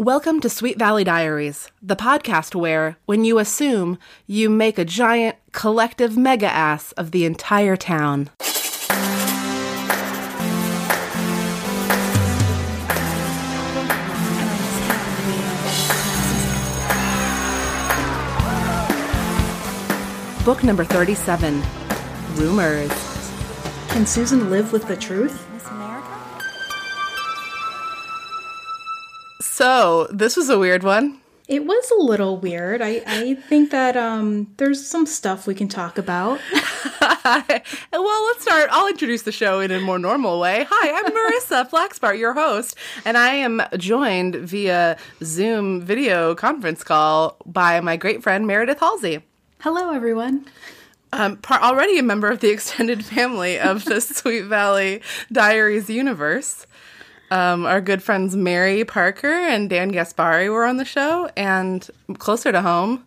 Welcome to Sweet Valley Diaries, the podcast where, when you assume, you make a giant, collective mega-ass of the entire town. Book number 37, Rumors. Can Susan live with the truth? So, this was a weird one. It was a little weird. I think that there's some stuff we can talk about. Well, let's start. I'll introduce the show in a more normal way. Hi, I'm Marissa Flaxbart, your host, and I am joined via Zoom video conference call by my great friend Meredith Halsey. Hello, everyone. Already a member of the extended family of the Sweet Valley Diaries universe. Our good friends Mary Parker and Dan Gaspari were on the show, and closer to home,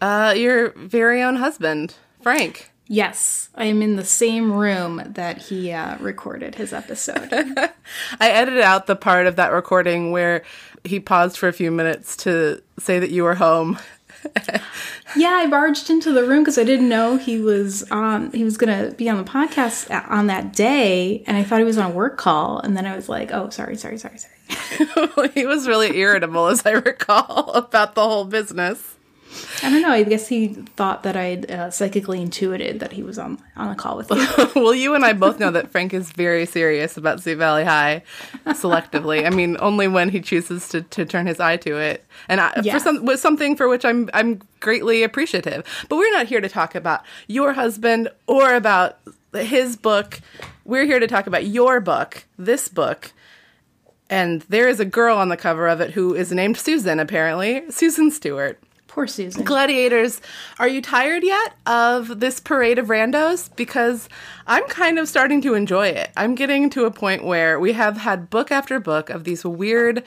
your very own husband, Frank. Yes, I am in the same room that he recorded his episode. I edited out the part of that recording where he paused for a few minutes to say that you were home. Yeah, I barged into the room because I didn't know he was going to be on the podcast on that day, and I thought he was on a work call, and then I was like, oh, sorry. He was really irritable, as I recall, about the whole business. I don't know. I guess he thought that I had psychically intuited that he was on a call with you. Well, you and I both know that Frank is very serious about Sweet Valley High, selectively. I mean, only when he chooses to turn his eye to it, and for something for which I'm greatly appreciative. But we're not here to talk about your husband or about his book. We're here to talk about your book, this book. And there is a girl on the cover of it who is named Susan, apparently. Susan Stewart. Poor Susan. Gladiators, are you tired yet of this parade of randos? Because I'm kind of starting to enjoy it. I'm getting to a point where we have had book after book of these weird,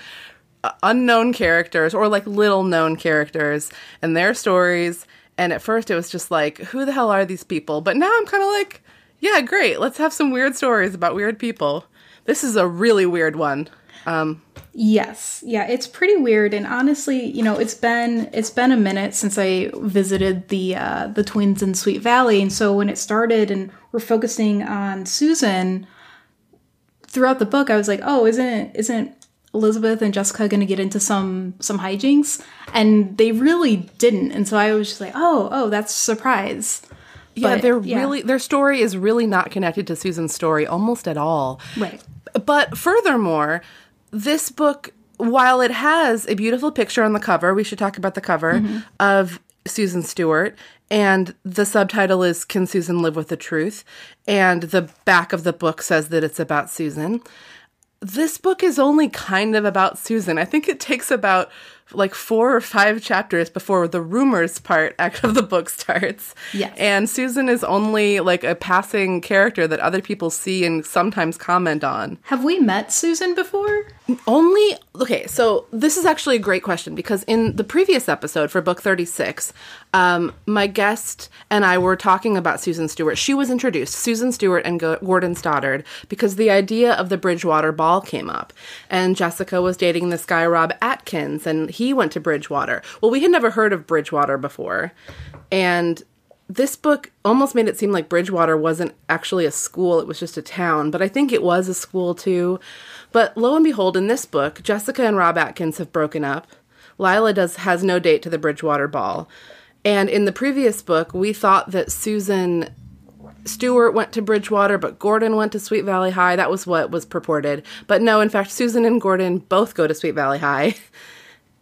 unknown characters, or like little-known characters, and their stories. And at first it was just like, who the hell are these people? But now I'm kind of like, yeah, great. Let's have some weird stories about weird people. This is a really weird one. Yes. Yeah, it's pretty weird. And honestly, you know, it's been a minute since I visited the twins in Sweet Valley. And so when it started and we're focusing on Susan throughout the book, I was like, oh, isn't Elizabeth and Jessica going to get into some hijinks? And they really didn't. And so I was just like, oh, that's a surprise. Yeah, their story is really not connected to Susan's story almost at all. Right. But furthermore, this book, while it has a beautiful picture on the cover, we should talk about the cover, mm-hmm. of Susan Stewart, and the subtitle is Can Susan Live with the Truth? And the back of the book says that it's about Susan. This book is only kind of about Susan. I think it takes about like 4 or 5 chapters before the rumors part of the book starts. Yes. And Susan is only like a passing character that other people see and sometimes comment on. Have we met Susan before? Okay, so this is actually a great question, because in the previous episode for book 36, my guest and I were talking about Susan Stewart. She was introduced, Susan Stewart and Gordon Stoddard, because the idea of the Bridgewater Ball came up. And Jessica was dating this guy, Rob Atkins, and he went to Bridgewater. Well, we had never heard of Bridgewater before, and this book almost made it seem like Bridgewater wasn't actually a school, it was just a town, but I think it was a school too. But lo and behold, in this book, Jessica and Rob Atkins have broken up. Lila has no date to the Bridgewater Ball. And in the previous book, we thought that Susan Stewart went to Bridgewater, but Gordon went to Sweet Valley High. That was what was purported. But no, in fact, Susan and Gordon both go to Sweet Valley High.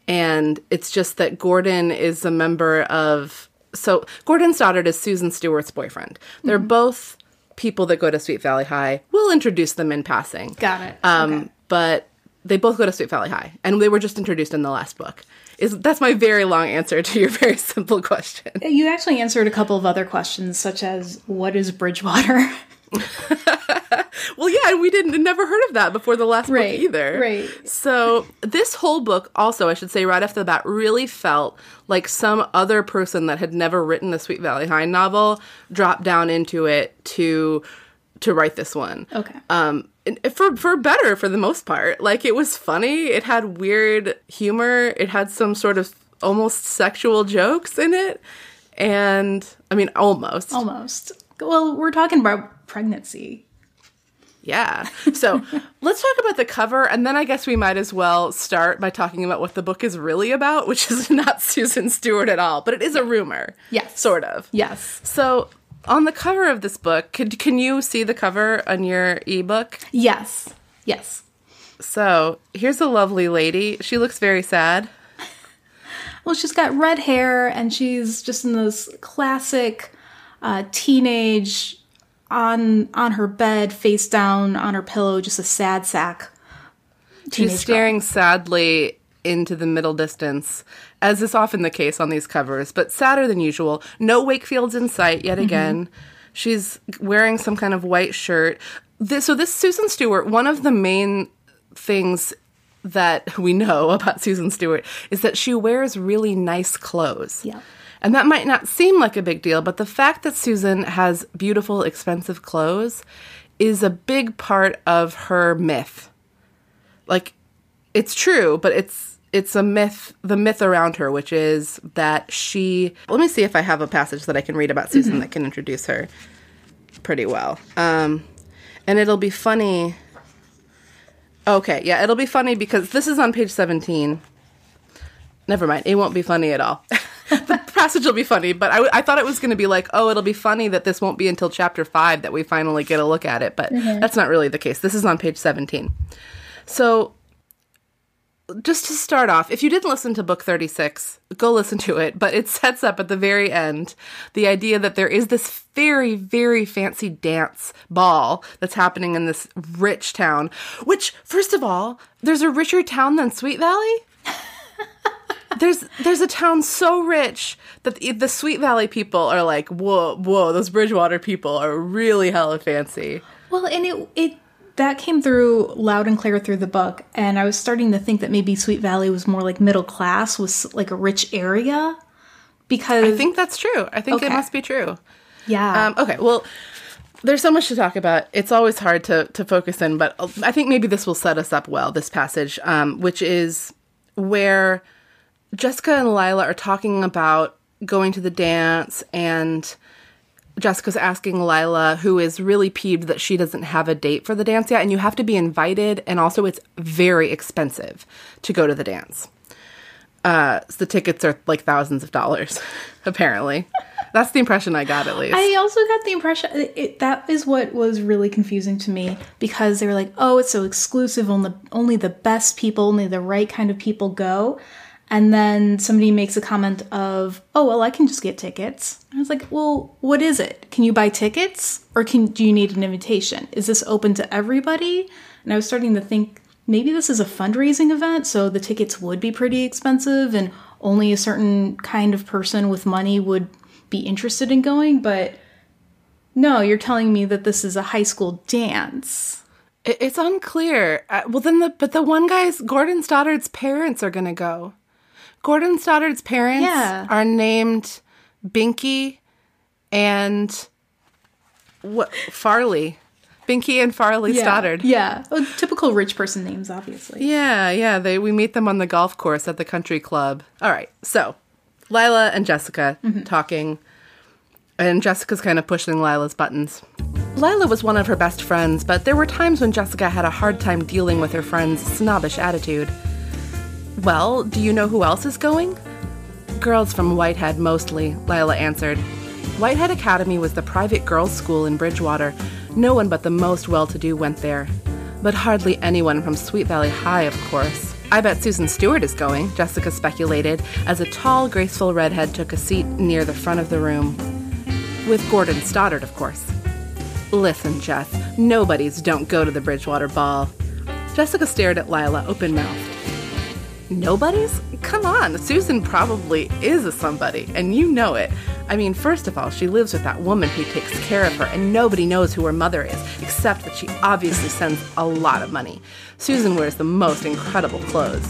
And it's just that Gordon is a member of... So Gordon Stoddard is Susan Stewart's boyfriend. They're mm-hmm. both people that go to Sweet Valley High. We'll introduce them in passing. Got it. Okay. But they both go to Sweet Valley High. And they were just introduced in the last book. That's my very long answer to your very simple question. You actually answered a couple of other questions, such as, what is Bridgewater? Well, yeah, we didn't never heard of that before the last book either. Right. So this whole book also, I should say right off the bat, really felt like some other person that had never written the Sweet Valley High novel dropped down into it to write this one. Okay. for better, for the most part. Like, it was funny. It had weird humor. It had some sort of almost sexual jokes in it. And, I mean, almost. Well, we're talking about pregnancy. Yeah. So let's talk about the cover, and then I guess we might as well start by talking about what the book is really about, which is not Susan Stewart at all, but it is a rumor. Yes. Sort of. Yes. So on the cover of this book, can you see the cover on your ebook? Yes. Yes. So here's a lovely lady. She looks very sad. Well, she's got red hair, and she's just in this classic teenage... On her bed, face down on her pillow, just a sad sack. She's staring sadly into the middle distance, as is often the case on these covers, but sadder than usual. No Wakefield's in sight yet again. Mm-hmm. She's wearing some kind of white shirt. This Susan Stewart, one of the main things that we know about Susan Stewart is that she wears really nice clothes. Yeah. And that might not seem like a big deal, but the fact that Susan has beautiful, expensive clothes is a big part of her myth. Like, it's true, but it's a myth, the myth around her, which is that she... Let me see if I have a passage that I can read about Susan that can introduce her pretty well. And it'll be funny. Okay, yeah, it'll be funny because this is on page 17. Never mind, it won't be funny at all. The passage will be funny, but I thought it was going to be like, oh, it'll be funny that this won't be until chapter 5 that we finally get a look at it, but that's not really the case. This is on page 17. So just to start off, if you didn't listen to book 36, go listen to it, but it sets up at the very end the idea that there is this very, very fancy dance ball that's happening in this rich town, which, first of all, there's a richer town than Sweet Valley? There's a town so rich that the Sweet Valley people are like, whoa, those Bridgewater people are really hella fancy. Well, and it that came through loud and clear through the book, and I was starting to think that maybe Sweet Valley was more like middle class, was like a rich area, because... I think that's true. I think it must be true. Yeah. Okay, well... There's so much to talk about. It's always hard to focus in, but I think maybe this will set us up well, this passage, which is where Jessica and Lila are talking about going to the dance, and Jessica's asking Lila, who is really peeved that she doesn't have a date for the dance yet, and you have to be invited, and also it's very expensive to go to the dance. So the tickets are like thousands of dollars, apparently. That's the impression I got, at least. I also got the impression... that is what was really confusing to me, because they were like, oh, it's so exclusive, only the best people, only the right kind of people go. And then somebody makes a comment of, oh, well, I can just get tickets. And I was like, well, what is it? Can you buy tickets? Or do you need an invitation? Is this open to everybody? And I was starting to think, maybe this is a fundraising event, so the tickets would be pretty expensive, and only a certain kind of person with money would... be interested in going, but no, you're telling me that this is a high school dance. It's unclear. Well, then the one guy's Gordon Stoddard's parents are gonna go. Gordon Stoddard's parents are named Binky and Farley. Binky and Farley Stoddard. Yeah, well, typical rich person names, obviously. Yeah. We meet them on the golf course at the country club. All right, so. Lila and Jessica talking, and Jessica's kind of pushing Lila's buttons. Lila was one of her best friends, but there were times when Jessica had a hard time dealing with her friend's snobbish attitude. Well, do you know who else is going? Girls from Whitehead, mostly, Lila answered. Whitehead Academy was the private girls' school in Bridgewater. No one but the most well-to-do went there. But hardly anyone from Sweet Valley High, of course. I bet Susan Stewart is going, Jessica speculated, as a tall, graceful redhead took a seat near the front of the room. With Gordon Stoddard, of course. Listen, Jess, nobodies don't go to the Bridgewater Ball. Jessica stared at Lila, open-mouthed. Nobodies? Come on, Susan probably is a somebody, and you know it. I mean, first of all, she lives with that woman who takes care of her, and nobody knows who her mother is, except that she obviously sends a lot of money. Susan wears the most incredible clothes.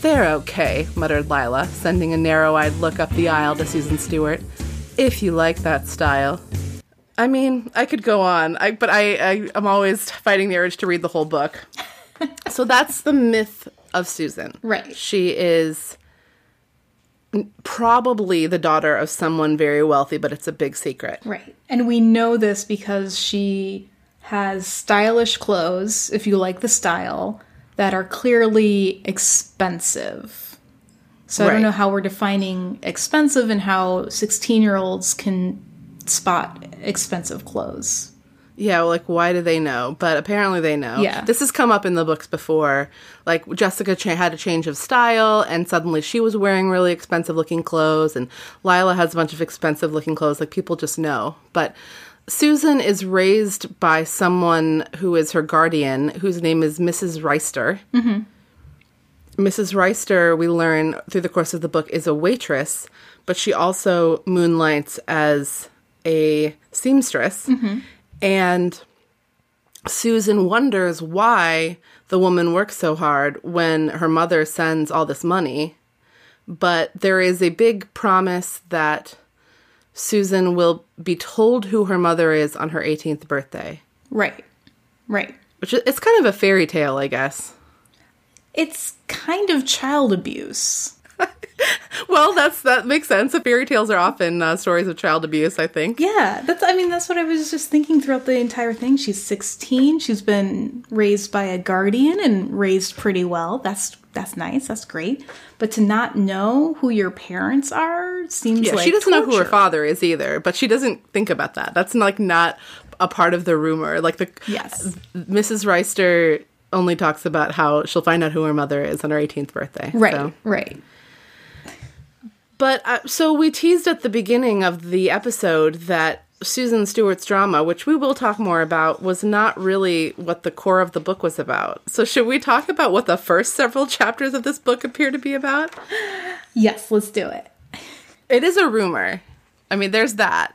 They're okay, muttered Lila, sending a narrow-eyed look up the aisle to Susan Stewart. If you like that style. I mean, I could go on, but I'm always fighting the urge to read the whole book. So that's the myth of Susan. Right. She is probably the daughter of someone very wealthy, but it's a big secret. Right. And we know this because she has stylish clothes, if you like the style, that are clearly expensive. So I don't know how we're defining expensive and how 16-year-olds can spot expensive clothes. Yeah, well, like, why do they know? But apparently they know. Yeah. This has come up in the books before. Like, Jessica had a change of style, and suddenly she was wearing really expensive-looking clothes, and Lila has a bunch of expensive-looking clothes. Like, people just know. But Susan is raised by someone who is her guardian, whose name is Mrs. Reister. Mm-hmm. Mrs. Reister, we learn through the course of the book, is a waitress, but she also moonlights as a seamstress. Mm-hmm. And Susan wonders why the woman works so hard when her mother sends all this money. But there is a big promise that Susan will be told who her mother is on her 18th birthday. Right. Right. Which it's kind of a fairy tale, I guess. It's kind of child abuse. Well, that makes sense. Fairy tales are often stories of child abuse, I think. Yeah, that's what I was just thinking throughout the entire thing. She's 16. She's been raised by a guardian and raised pretty well. That's nice. That's great. But to not know who your parents are seems like she doesn't know who her father is either, but she doesn't think about that. That's like not a part of the rumor. Like Mrs. Reister only talks about how she'll find out who her mother is on her 18th birthday. Right, so. Right. But so we teased at the beginning of the episode that Susan Stewart's drama, which we will talk more about, was not really what the core of the book was about. So should we talk about what the first several chapters of this book appear to be about? Yes, let's do it. It is a rumor. I mean, there's that.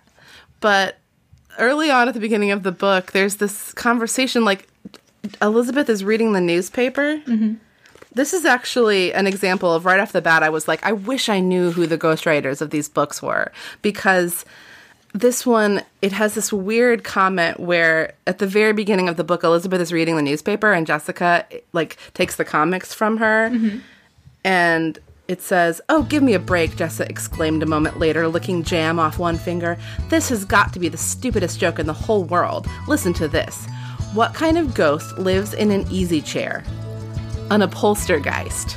But early on at the beginning of the book, there's this conversation like Elizabeth is reading the newspaper. Mm-hmm. This is actually an example of right off the bat, I was like, I wish I knew who the ghostwriters of these books were. Because this one, it has this weird comment where at the very beginning of the book, Elizabeth is reading the newspaper and Jessica, like, takes the comics from her. Mm-hmm. And it says, "Oh, give me a break," Jessica exclaimed a moment later, licking jam off one finger. "This has got to be the stupidest joke in the whole world. Listen to this. What kind of ghost lives in an easy chair? An upholstergeist."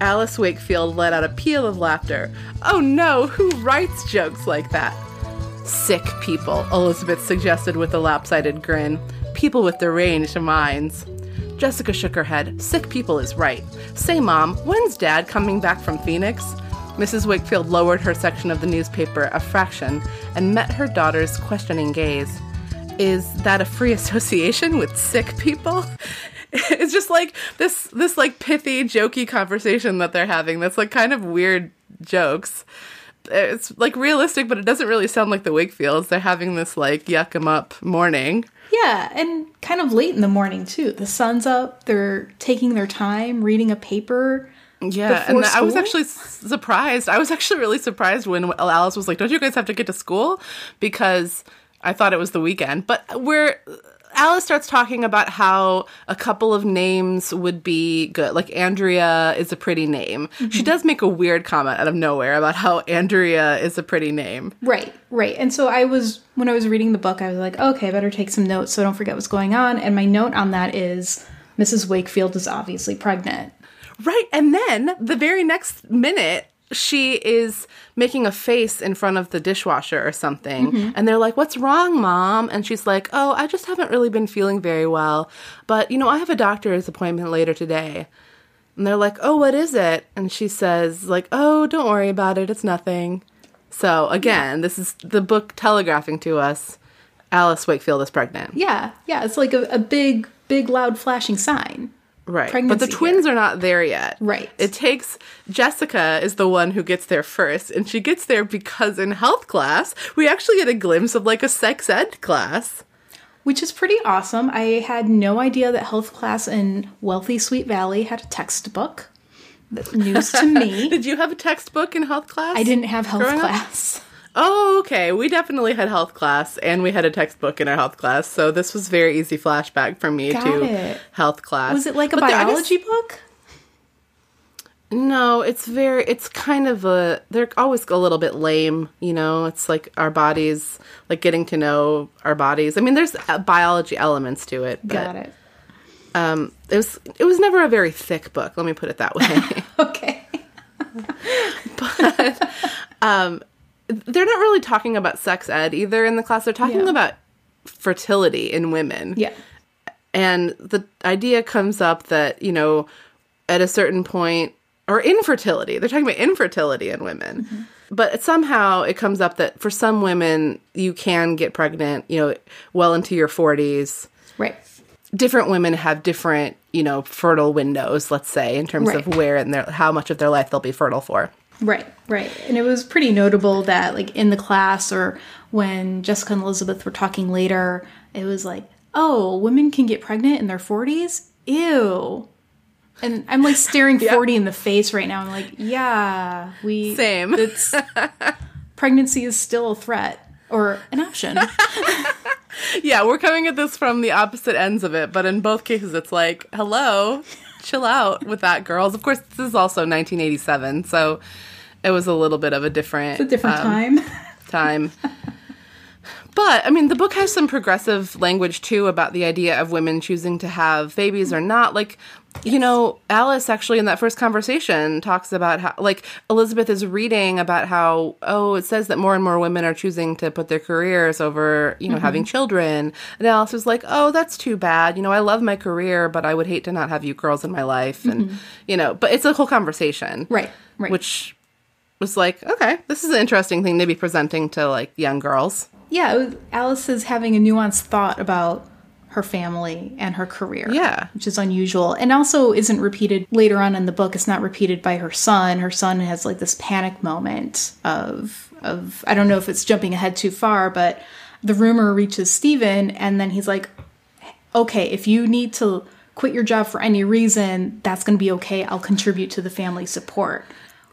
Alice Wakefield let out a peal of laughter. "Oh no, who writes jokes like that?" "Sick people," Elizabeth suggested with a lopsided grin. "People with deranged minds." Jessica shook her head. "Sick people is right. Say, Mom, when's Dad coming back from Phoenix?" Mrs. Wakefield lowered her section of the newspaper a fraction and met her daughter's questioning gaze. Is that a free association with sick people? It's just like this like pithy, jokey conversation that they're having that's like kind of weird jokes. It's like realistic, but it doesn't really sound like the Wakefields. They're having this like yuck 'em up morning. Yeah, and kind of late in the morning too. The sun's up, they're taking their time, reading a paper. Yeah, and I was actually surprised. I was actually really surprised when Alice was like, "Don't you guys have to get to school?" Because I thought it was the weekend. But Alice starts talking about how a couple of names would be good. Like, Andrea is a pretty name. Mm-hmm. She does make a weird comment out of nowhere about how Andrea is a pretty name. Right, right. And so when I was reading the book, I was like, okay, I better take some notes so I don't forget what's going on. And my note on that is Mrs. Wakefield is obviously pregnant. Right. And then the very next minute, she is making a face in front of the dishwasher or something. Mm-hmm. And they're like, "What's wrong, Mom?" And she's like, "Oh, I just haven't really been feeling very well. But, you know, I have a doctor's appointment later today." And they're like, "Oh, what is it?" And she says, like, "Oh, don't worry about it. It's nothing." So, again, This is the book telegraphing to us, Alice Wakefield is pregnant. Yeah. Yeah. It's like a big, big, loud flashing sign. Right. Pregnancy, but the twins are not there yet. Right. It takes Jessica is the one who gets there first, and she gets there because in health class, we actually get a glimpse of like a sex ed class, which is pretty awesome. I had no idea that health class in wealthy Sweet Valley had a textbook. That's news to me. Did you have a textbook in health class? I didn't have health class. Oh, okay. We definitely had health class, and we had a textbook in our health class, so this was very easy flashback for me to health class. Was it like a biology book? No, it's kind of they're always a little bit lame, you know, it's like our bodies, like getting to know our bodies. I mean, there's biology elements to it. But, got it. It was never a very thick book, let me put it that way. Okay. But, they're not really talking about sex ed either in the class. They're talking about fertility in women. Yeah. And the idea comes up that, you know, at a certain point, or infertility. They're talking about infertility in women. Mm-hmm. But somehow it comes up that for some women, you can get pregnant, you know, well into your 40s. Right. Different women have different, you know, fertile windows, let's say, in terms of where and how much of their life they'll be fertile for. Right, right. And it was pretty notable that, like, in the class or when Jessica and Elizabeth were talking later, it was like, oh, women can get pregnant in their 40s? Ew. And I'm, like, staring 40 in the face right now. I'm like, yeah, we... Same. It's, pregnancy is still a threat or an option. Yeah, we're coming at this from the opposite ends of it. But in both cases, it's like, hello, chill out with that, girls. Of course, this is also 1987, so it was a little bit of a different... It's a different time. But, I mean, the book has some progressive language, too, about the idea of women choosing to have babies or not. Like, you know, Alice actually in that first conversation talks about how, like, Elizabeth is reading about how, oh, it says that more and more women are choosing to put their careers over, you know, having children. And Alice was like, oh, that's too bad. You know, I love my career, but I would hate to not have you girls in my life. And, you know, but it's a whole conversation. Right, right. Which was like, okay, this is an interesting thing to be presenting to, like, young girls. Yeah, Alice is having a nuanced thought about her family and her career, which is unusual. And also isn't repeated later on in the book. It's not repeated by her son. Her son has, like, this panic moment of I don't know if it's jumping ahead too far, but the rumor reaches Steven, and then he's like, okay, if you need to quit your job for any reason, that's going to be okay. I'll contribute to the family support.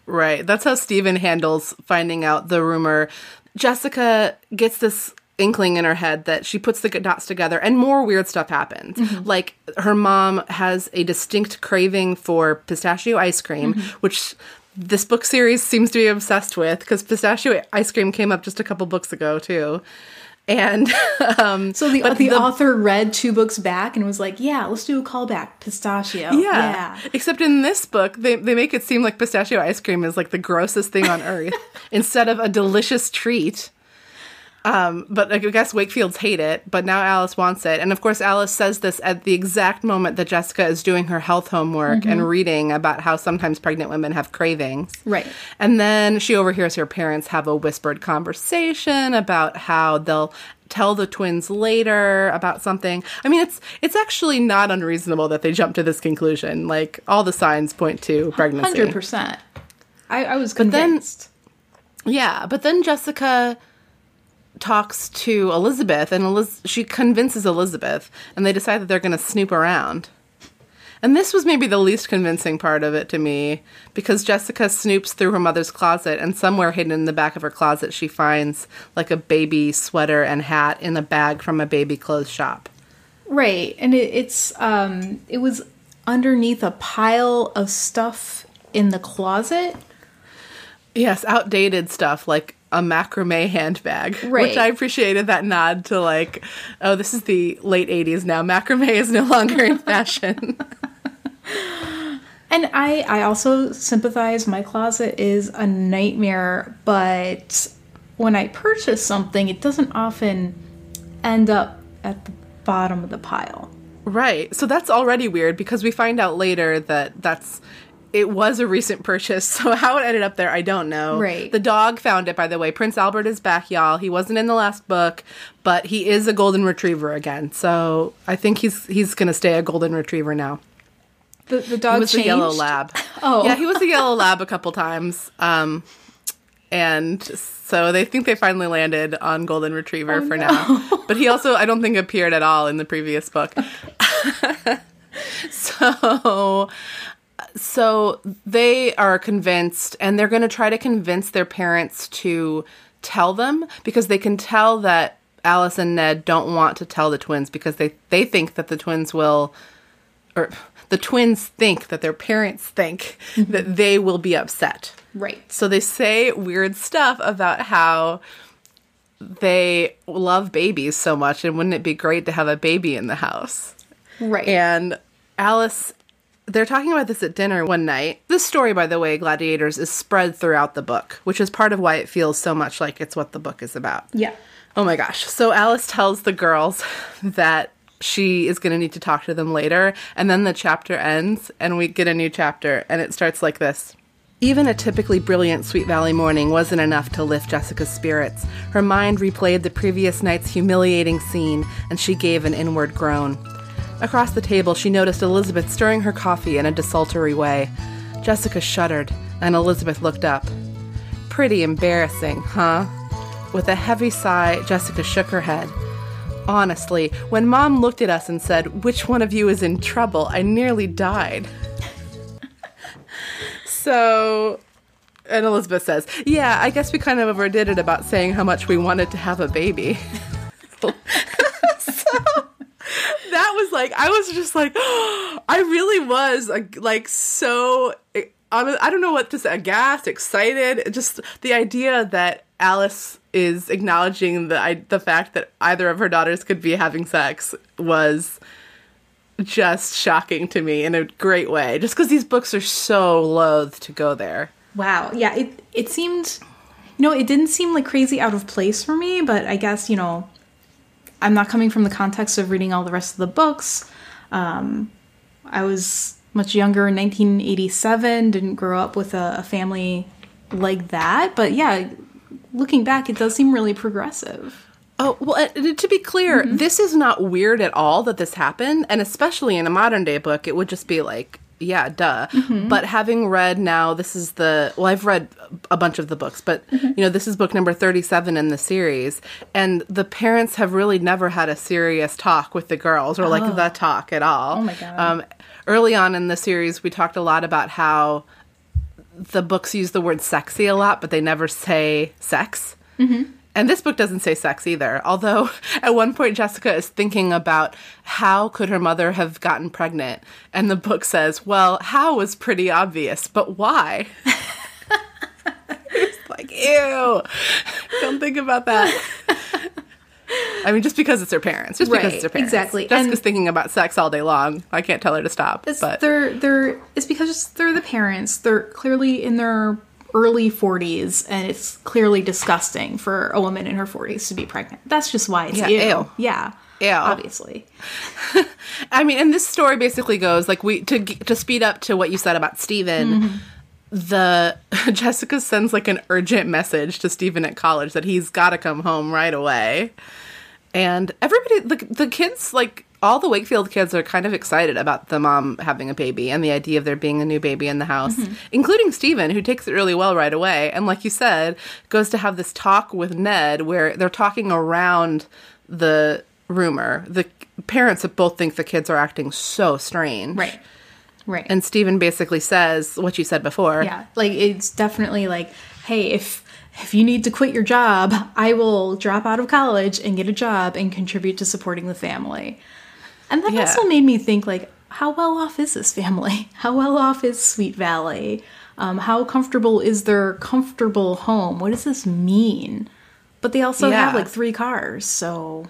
Right. That's how Steven handles finding out the rumor. Jessica gets this inkling in her head that she puts the dots together, and more weird stuff happens. Like, her mom has a distinct craving for pistachio ice cream, which this book series seems to be obsessed with, because pistachio ice cream came up just a couple books ago, too. And so the author read two books back and was like, yeah, let's do a callback, pistachio. Yeah. Except in this book, they make it seem like pistachio ice cream is, like, the grossest thing on earth instead of a delicious treat. But I guess Wakefields hate it, but now Alice wants it. And, of course, Alice says this at the exact moment that Jessica is doing her health homework and reading about how sometimes pregnant women have cravings. Right. And then she overhears her parents have a whispered conversation about how they'll tell the twins later about something. I mean, it's actually not unreasonable that they jump to this conclusion. Like, all the signs point to pregnancy. 100%. I was convinced. But then Jessica... talks to Elizabeth, and she convinces Elizabeth, and they decide that they're going to snoop around. And this was maybe the least convincing part of it to me, because Jessica snoops through her mother's closet, and somewhere hidden in the back of her closet she finds, like, a baby sweater and hat in a bag from a baby clothes shop. Right, and it was underneath a pile of stuff in the closet. Yes, outdated stuff, like a macrame handbag, which I appreciated that nod to, like, oh, this is the late 80s now. Macrame is no longer in fashion. And I also sympathize. My closet is a nightmare, but when I purchase something, it doesn't often end up at the bottom of the pile. Right. So that's already weird, because we find out later that it was a recent purchase, so how it ended up there, I don't know. Right. The dog found it, by the way. Prince Albert is back, y'all. He wasn't in the last book, but he is a golden retriever again. So I think he's going to stay a golden retriever now. The dog changed? He was a yellow lab. Oh. Yeah, he was a yellow lab a couple times. And so they think they finally landed on golden retriever for now. But he also, I don't think, appeared at all in the previous book. Okay. So they are convinced, and they're going to try to convince their parents to tell them, because they can tell that Alice and Ned don't want to tell the twins because they think that the twins will, or the twins think that their parents think that they will be upset. Right. So they say weird stuff about how they love babies so much and wouldn't it be great to have a baby in the house? Right. And Alice, they're talking about this at dinner one night. This story, by the way, Gladiators, is spread throughout the book, which is part of why it feels so much like it's what the book is about. Yeah. Oh my gosh. So Alice tells the girls that she is going to need to talk to them later, and then the chapter ends and we get a new chapter, and it starts like this. Even a typically brilliant Sweet Valley morning wasn't enough to lift Jessica's spirits. Her mind replayed the previous night's humiliating scene, and she gave an inward groan. Across the table, she noticed Elizabeth stirring her coffee in a desultory way. Jessica shuddered, and Elizabeth looked up. Pretty embarrassing, huh? With a heavy sigh, Jessica shook her head. Honestly, when Mom looked at us and said, "Which one of you is in trouble?" I nearly died. So, and Elizabeth says, yeah, I guess we kind of overdid it about saying how much we wanted to have a baby. So, that was like, I was just like, oh, I really was like so, I don't know what to say, aghast, excited. Just the idea that Alice is acknowledging the fact that either of her daughters could be having sex was just shocking to me in a great way, just because these books are so loath to go there. Wow. Yeah, it seemed, it didn't seem like crazy out of place for me, but I guess, I'm not coming from the context of reading all the rest of the books. I was much younger in 1987, didn't grow up with a family like that, but yeah, looking back, it does seem really progressive. Oh, well, to be clear, This is not weird at all that this happened, and especially in a modern-day book, it would just be like, yeah, duh. Mm-hmm. But having read now, this is I've read a bunch of the books, but, this is book number 37 in the series, and the parents have really never had a serious talk with the girls, or the talk at all. Oh, my God. Early on in the series, we talked a lot about how the books use the word sexy a lot, but they never say sex. Mm-hmm. And this book doesn't say sex either, although at one point Jessica is thinking about how could her mother have gotten pregnant. And the book says, well, how was pretty obvious, but why? It's like, ew, don't think about that. I mean, just because it's her parents. Just because it's her parents. Exactly. Jessica's thinking about sex all day long. I can't tell her to stop. It's because they're the parents. They're clearly in their early 40s, and it's clearly disgusting for a woman in her 40s to be pregnant. That's just why it's ew. Yeah. Ew. Obviously. I mean, and this story basically goes, like, to speed up to what you said about Steven, Jessica sends, like, an urgent message to Steven at college that he's got to come home right away. And everybody, the kids, like, all the Wakefield kids are kind of excited about the mom having a baby and the idea of there being a new baby in the house, including Steven, who takes it really well right away. And like you said, goes to have this talk with Ned where they're talking around the rumor. The parents both think the kids are acting so strange. Right. Right. And Steven basically says what you said before. Yeah. Like, it's definitely like, hey, if you need to quit your job, I will drop out of college and get a job and contribute to supporting the family. And that also made me think, like, how well off is this family? How well off is Sweet Valley? How comfortable is their comfortable home? What does this mean? But they also have, like, 3 cars, so...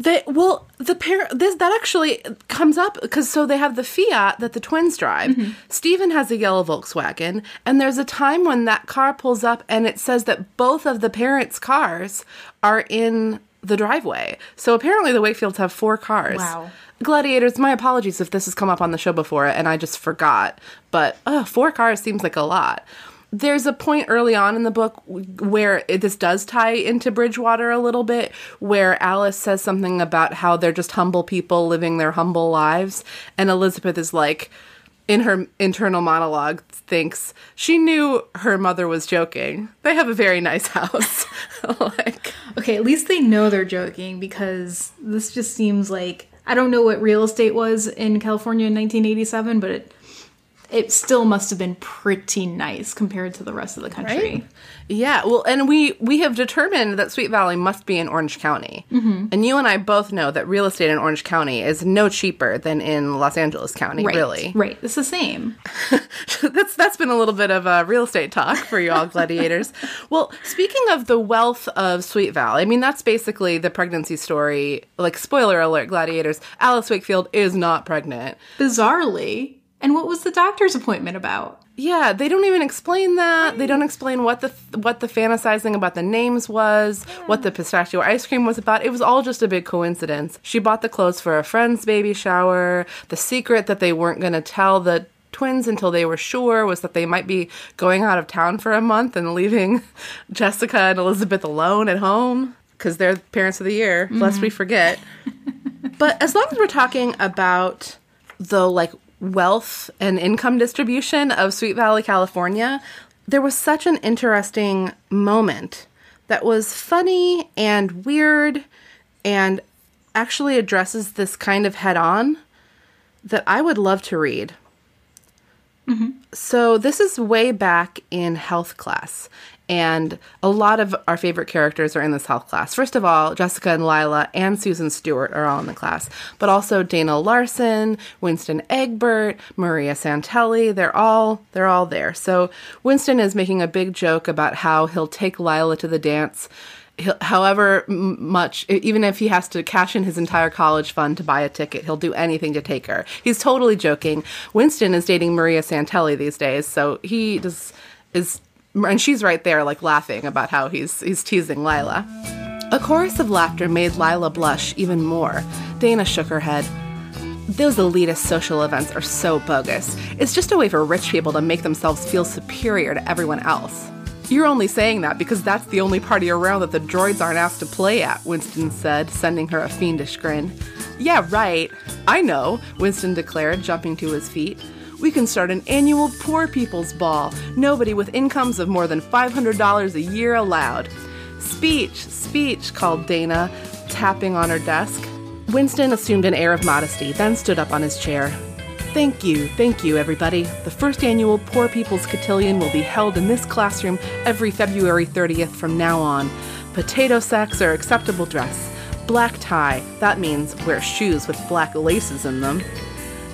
That actually comes up because so they have the Fiat that the twins drive. Mm-hmm. Steven has a yellow Volkswagen, and there's a time when that car pulls up and it says that both of the parents' cars are in the driveway. So apparently the Wakefields have 4 cars. Wow. Gladiators, my apologies if this has come up on the show before and I just forgot, but 4 cars seems like a lot. There's a point early on in the book where this does tie into Bridgewater a little bit, where Alice says something about how they're just humble people living their humble lives. And Elizabeth is like, in her internal monologue, thinks she knew her mother was joking. They have a very nice house. Like, okay, at least they know they're joking, because this just seems like, I don't know what real estate was in California in 1987, but it still must have been pretty nice compared to the rest of the country. Right? Yeah, well, and we have determined that Sweet Valley must be in Orange County. Mm-hmm. And you and I both know that real estate in Orange County is no cheaper than in Los Angeles County, right, really. Right, it's the same. That's been a little bit of real estate talk for you all gladiators. Well, speaking of the wealth of Sweet Valley, I mean, that's basically the pregnancy story. Like, spoiler alert, gladiators, Alice Wakefield is not pregnant. Bizarrely. And what was the doctor's appointment about? Yeah, they don't even explain that. Right. They don't explain what the fantasizing about the names was, yeah, what the pistachio ice cream was about. It was all just a big coincidence. She bought the clothes for a friend's baby shower. The secret that they weren't going to tell the twins until they were sure was that they might be going out of town for a month and leaving Jessica and Elizabeth alone at home because they're parents of the year, mm-hmm, lest we forget. But as long as we're talking about the, like, wealth and income distribution of Sweet Valley, California, there was such an interesting moment that was funny and weird and actually addresses this kind of head-on that I would love to read. Mm-hmm. So this is way back in health class, and a lot of our favorite characters are in this health class. First of all, Jessica and Lila and Susan Stewart are all in the class, but also Dana Larson, Winston Egbert, Maria Santelli, they're all there. So Winston is making a big joke about how he'll take Lila to the dance, however much, even if he has to cash in his entire college fund to buy a ticket, he'll do anything to take her. He's totally joking. Winston is dating Maria Santelli these days, so he just is, and she's right there, like, laughing about how he's teasing Lila. A chorus of laughter made Lila blush even more. Dana shook her head. Those elitist social events are so bogus. It's just a way for rich people to make themselves feel superior to everyone else. You're only saying that because that's the only party around that the droids aren't asked to play at, Winston said, sending her a fiendish grin. Yeah, right. I know, Winston declared, jumping to his feet. We can start an annual poor people's ball. Nobody with incomes of more than $500 a year allowed. Speech, speech, called Dana, tapping on her desk. Winston assumed an air of modesty, then stood up on his chair. Thank you, everybody. The first annual Poor People's Cotillion will be held in this classroom every February 30th from now on. Potato sacks are acceptable dress. Black tie, that means wear shoes with black laces in them.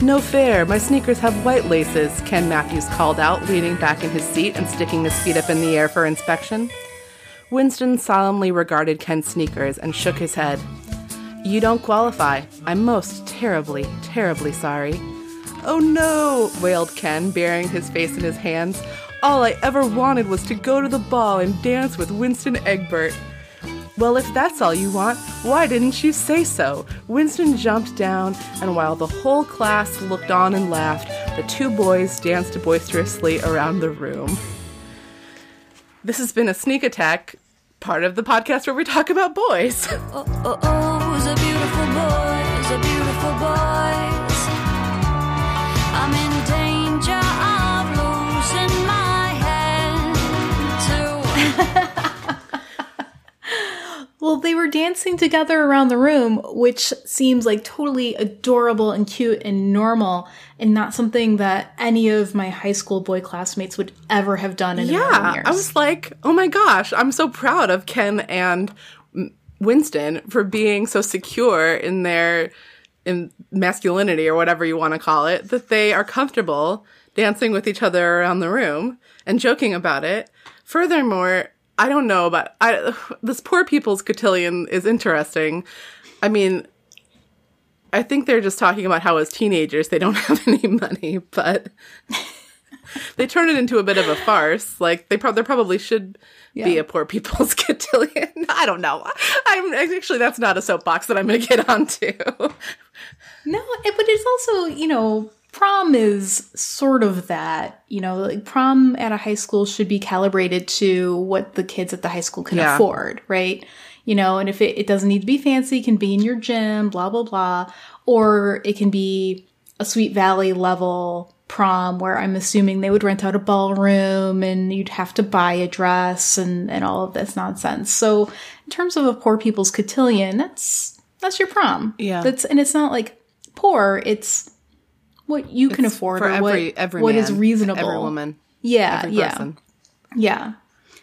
No fair, my sneakers have white laces, Ken Matthews called out, leaning back in his seat and sticking his feet up in the air for inspection. Winston solemnly regarded Ken's sneakers and shook his head. You don't qualify. I'm most terribly, terribly sorry. Oh no, wailed Ken, burying his face in his hands. All I ever wanted was to go to the ball and dance with Winston Egbert. Well, if that's all you want, why didn't you say so? Winston jumped down, and while the whole class looked on and laughed, the two boys danced boisterously around the room. This has been a sneak attack, part of the podcast where we talk about boys. Oh, oh, oh, it's a beautiful boy, it's a beautiful boy. I'm in danger of losing my head too. Well, they were dancing together around the room, which seems like totally adorable and cute and normal and not something that any of my high school boy classmates would ever have done in a million years. Yeah, I was like, oh my gosh, I'm so proud of Ken and Winston for being so secure in their masculinity or whatever you want to call it, that they are comfortable dancing with each other around the room and joking about it. Furthermore, I don't know about this poor people's cotillion is interesting. I mean, I think they're just talking about how as teenagers they don't have any money, but they turn it into a bit of a farce. Like, there probably should be a poor people's cotillion. I don't know. Actually, that's not a soapbox that I'm going to get onto. No, but it's also, you know, prom is sort of that. You know, like, prom at a high school should be calibrated to what the kids at the high school can afford, right? You know, and if it doesn't need to be fancy, it can be in your gym, blah, blah, blah. Or it can be a Sweet Valley level prom where I'm assuming they would rent out a ballroom and you'd have to buy a dress and all of this nonsense. So in terms of a poor people's cotillion, that's your prom. Yeah. And it's not like poor, it's what you can afford for every man, is reasonable. Every woman. Yeah. Every person. Yeah.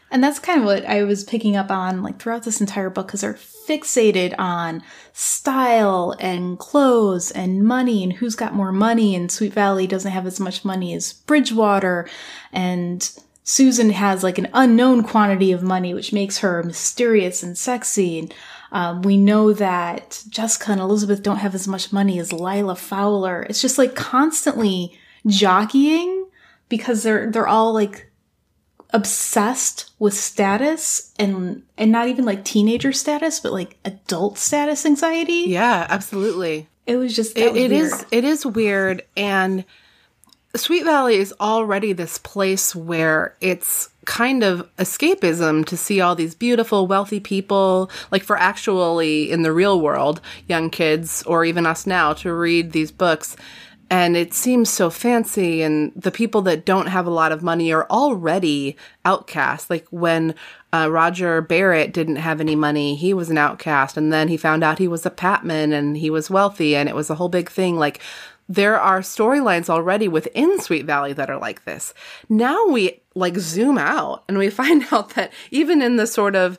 And that's kind of what I was picking up on, like, throughout this entire book, because they're fixated on style and clothes and money and who's got more money. And Sweet Valley doesn't have as much money as Bridgewater. And Susan has, like, an unknown quantity of money, which makes her mysterious and sexy. And we know that Jessica and Elizabeth don't have as much money as Lila Fowler. It's just, like, constantly jockeying because they're all, like, obsessed with status and not even like teenager status, but like adult status anxiety. Yeah, absolutely. It was just, it is weird. And Sweet Valley is already this place where it's kind of escapism to see all these beautiful, wealthy people, like for actually in the real world, young kids or even us now to read these books. And it seems so fancy, and the people that don't have a lot of money are already outcasts. Like when Roger Barrett didn't have any money, he was an outcast, and then he found out he was a Patman and he was wealthy, and it was a whole big thing. Like there are storylines already within Sweet Valley that are like this. Now we like zoom out and we find out that even in the sort of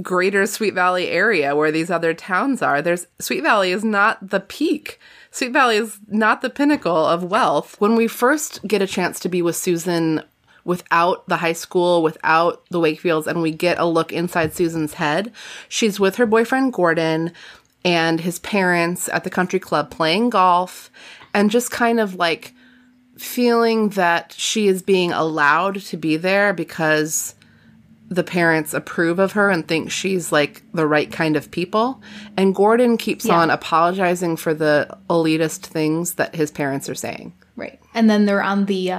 greater Sweet Valley area where these other towns are, Sweet Valley is not the peak. Sweet Valley is not the pinnacle of wealth. When we first get a chance to be with Susan without the high school, without the Wakefields, and we get a look inside Susan's head, she's with her boyfriend Gordon and his parents at the country club playing golf and just kind of like feeling that she is being allowed to be there because the parents approve of her and think she's like the right kind of people. And Gordon keeps on apologizing for the elitist things that his parents are saying. Right. And then they're on the,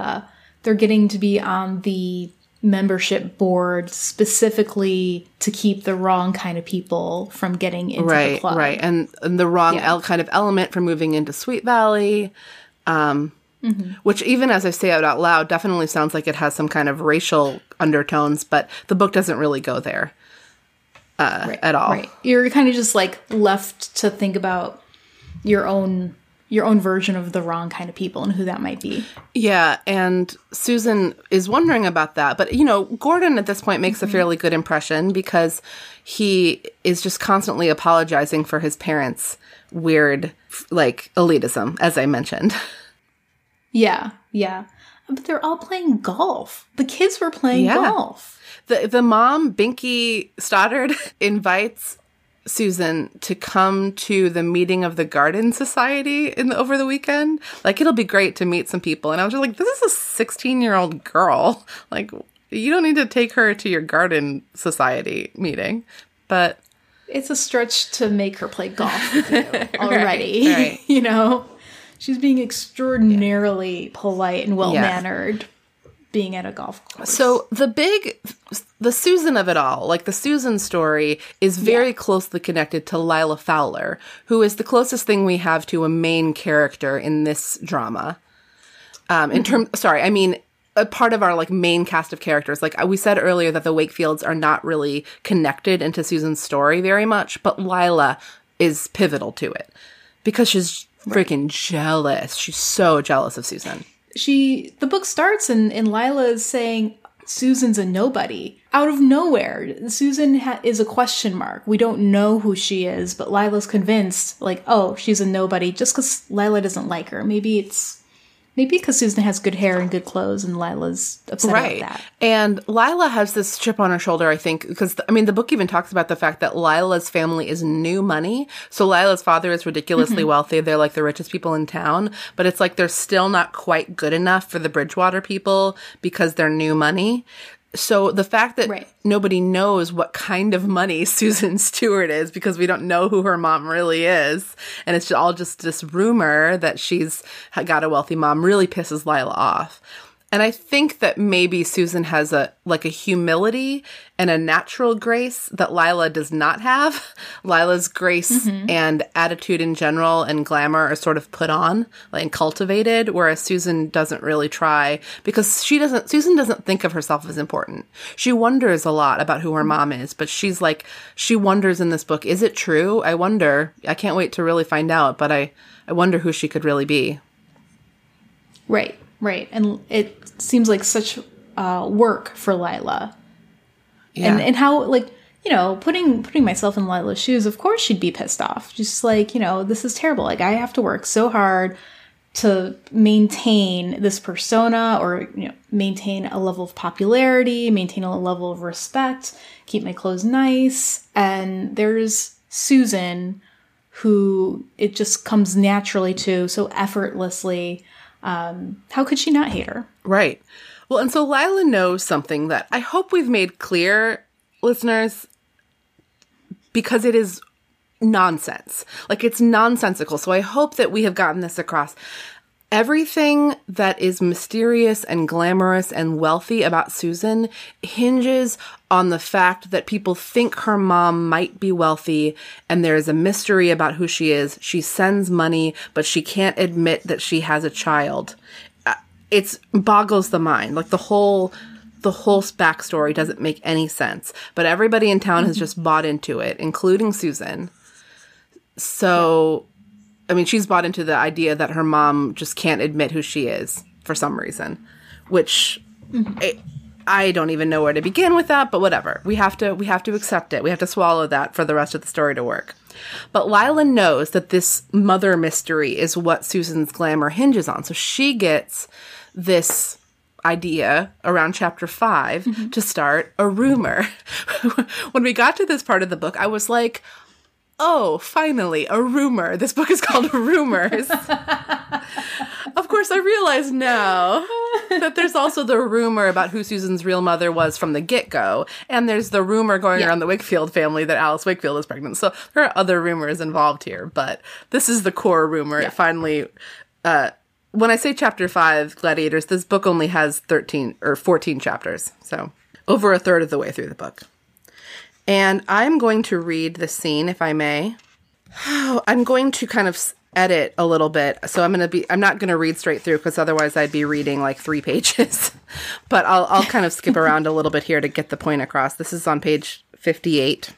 they're getting to be on the membership board specifically to keep the wrong kind of people from getting into the club. Right. And the wrong kind of element from moving into Sweet Valley. Mm-hmm. Which even as I say it out loud, definitely sounds like it has some kind of racial undertones, but the book doesn't really go there at all. Right. You're kind of just like left to think about your own version of the wrong kind of people and who that might be. Yeah, and Susan is wondering about that. But, you know, Gordon at this point makes a fairly good impression because he is just constantly apologizing for his parents' weird, like, elitism, as I mentioned. Yeah, yeah. But they're all playing golf. The kids were playing golf. The mom, Binky Stoddard, invites Susan to come to the meeting of the Garden Society over the weekend. Like, it'll be great to meet some people. And I was just like, this is a 16-year-old girl. Like, you don't need to take her to your Garden Society meeting. But it's a stretch to make her play golf with you already, right. You know? She's being extraordinarily polite and well-mannered being at a golf course. So the Susan of it all, like the Susan story, is very closely connected to Lila Fowler, who is the closest thing we have to a main character in this drama. A part of our like main cast of characters. Like we said earlier that the Wakefields are not really connected into Susan's story very much, but Lila is pivotal to it because she's freaking jealous. She's so jealous of Susan. The book starts and Lila is saying, Susan's a nobody. Out of nowhere, Susan is a question mark. We don't know who she is, but Lila's convinced, like, oh, she's a nobody just because Lila doesn't like her. Maybe because Susan has good hair and good clothes and Lila's upset about that. And Lila has this chip on her shoulder, I think, because, the book even talks about the fact that Lila's family is new money. So Lila's father is ridiculously wealthy. They're like the richest people in town. But it's like they're still not quite good enough for the Bridgewater people because they're new money. So the fact that nobody knows what kind of money Susan Stewart is because we don't know who her mom really is, and it's all just this rumor that she's got a wealthy mom, really pisses Lila off. And I think that maybe Susan has a humility and a natural grace that Lila does not have. Lila's grace and attitude in general and glamour are sort of put on and cultivated, whereas Susan doesn't really try because Susan doesn't think of herself as important. She wonders a lot about who her mom is, but she's like, she wonders in this book, is it true? I wonder. I can't wait to really find out, but I wonder who she could really be. Right, right. And it seems like such work for Lila. Yeah. And how, like, you know, putting myself in Lila's shoes, of course she'd be pissed off. Just like, you know, this is terrible. Like, I have to work so hard to maintain this persona, or, you know, maintain a level of popularity, maintain a level of respect, keep my clothes nice. And there's Susan, who it just comes naturally to, so effortlessly. How could she not hate her? Right. Well, and so Lila knows something that I hope we've made clear, listeners, because it is nonsense. Like, it's nonsensical. So I hope that we have gotten this across. Everything that is mysterious and glamorous and wealthy about Susan hinges on the fact that people think her mom might be wealthy, and there is a mystery about who she is. She sends money, but she can't admit that she has a child. It boggles the mind. Like, the whole backstory doesn't make any sense. But everybody in town has just bought into it, including Susan. So, I mean, she's bought into the idea that her mom just can't admit who she is for some reason, which I don't even know where to begin with that, but whatever. We have to accept it. We have to swallow that for the rest of the story to work. But Lila knows that this mother mystery is what Susan's glamour hinges on. So she gets this idea around chapter 5 to start a rumor. When we got to this part of the book, I was like, oh, finally, a rumor. This book is called Rumors. Of course, I realize now that there's also the rumor about who Susan's real mother was from the get-go. And there's the rumor going around the Wakefield family that Alice Wakefield is pregnant. So there are other rumors involved here, but this is the core rumor. Yeah. It finally... when I say chapter 5, Gladiators, this book only has 13 or 14 chapters. So over a third of the way through the book. And I'm going to read the scene, if I may. I'm going to kind of edit a little bit. So I'm not going to read straight through, because otherwise I'd be reading like 3 pages. But I'll kind of skip around a little bit here to get the point across. This is on page 58.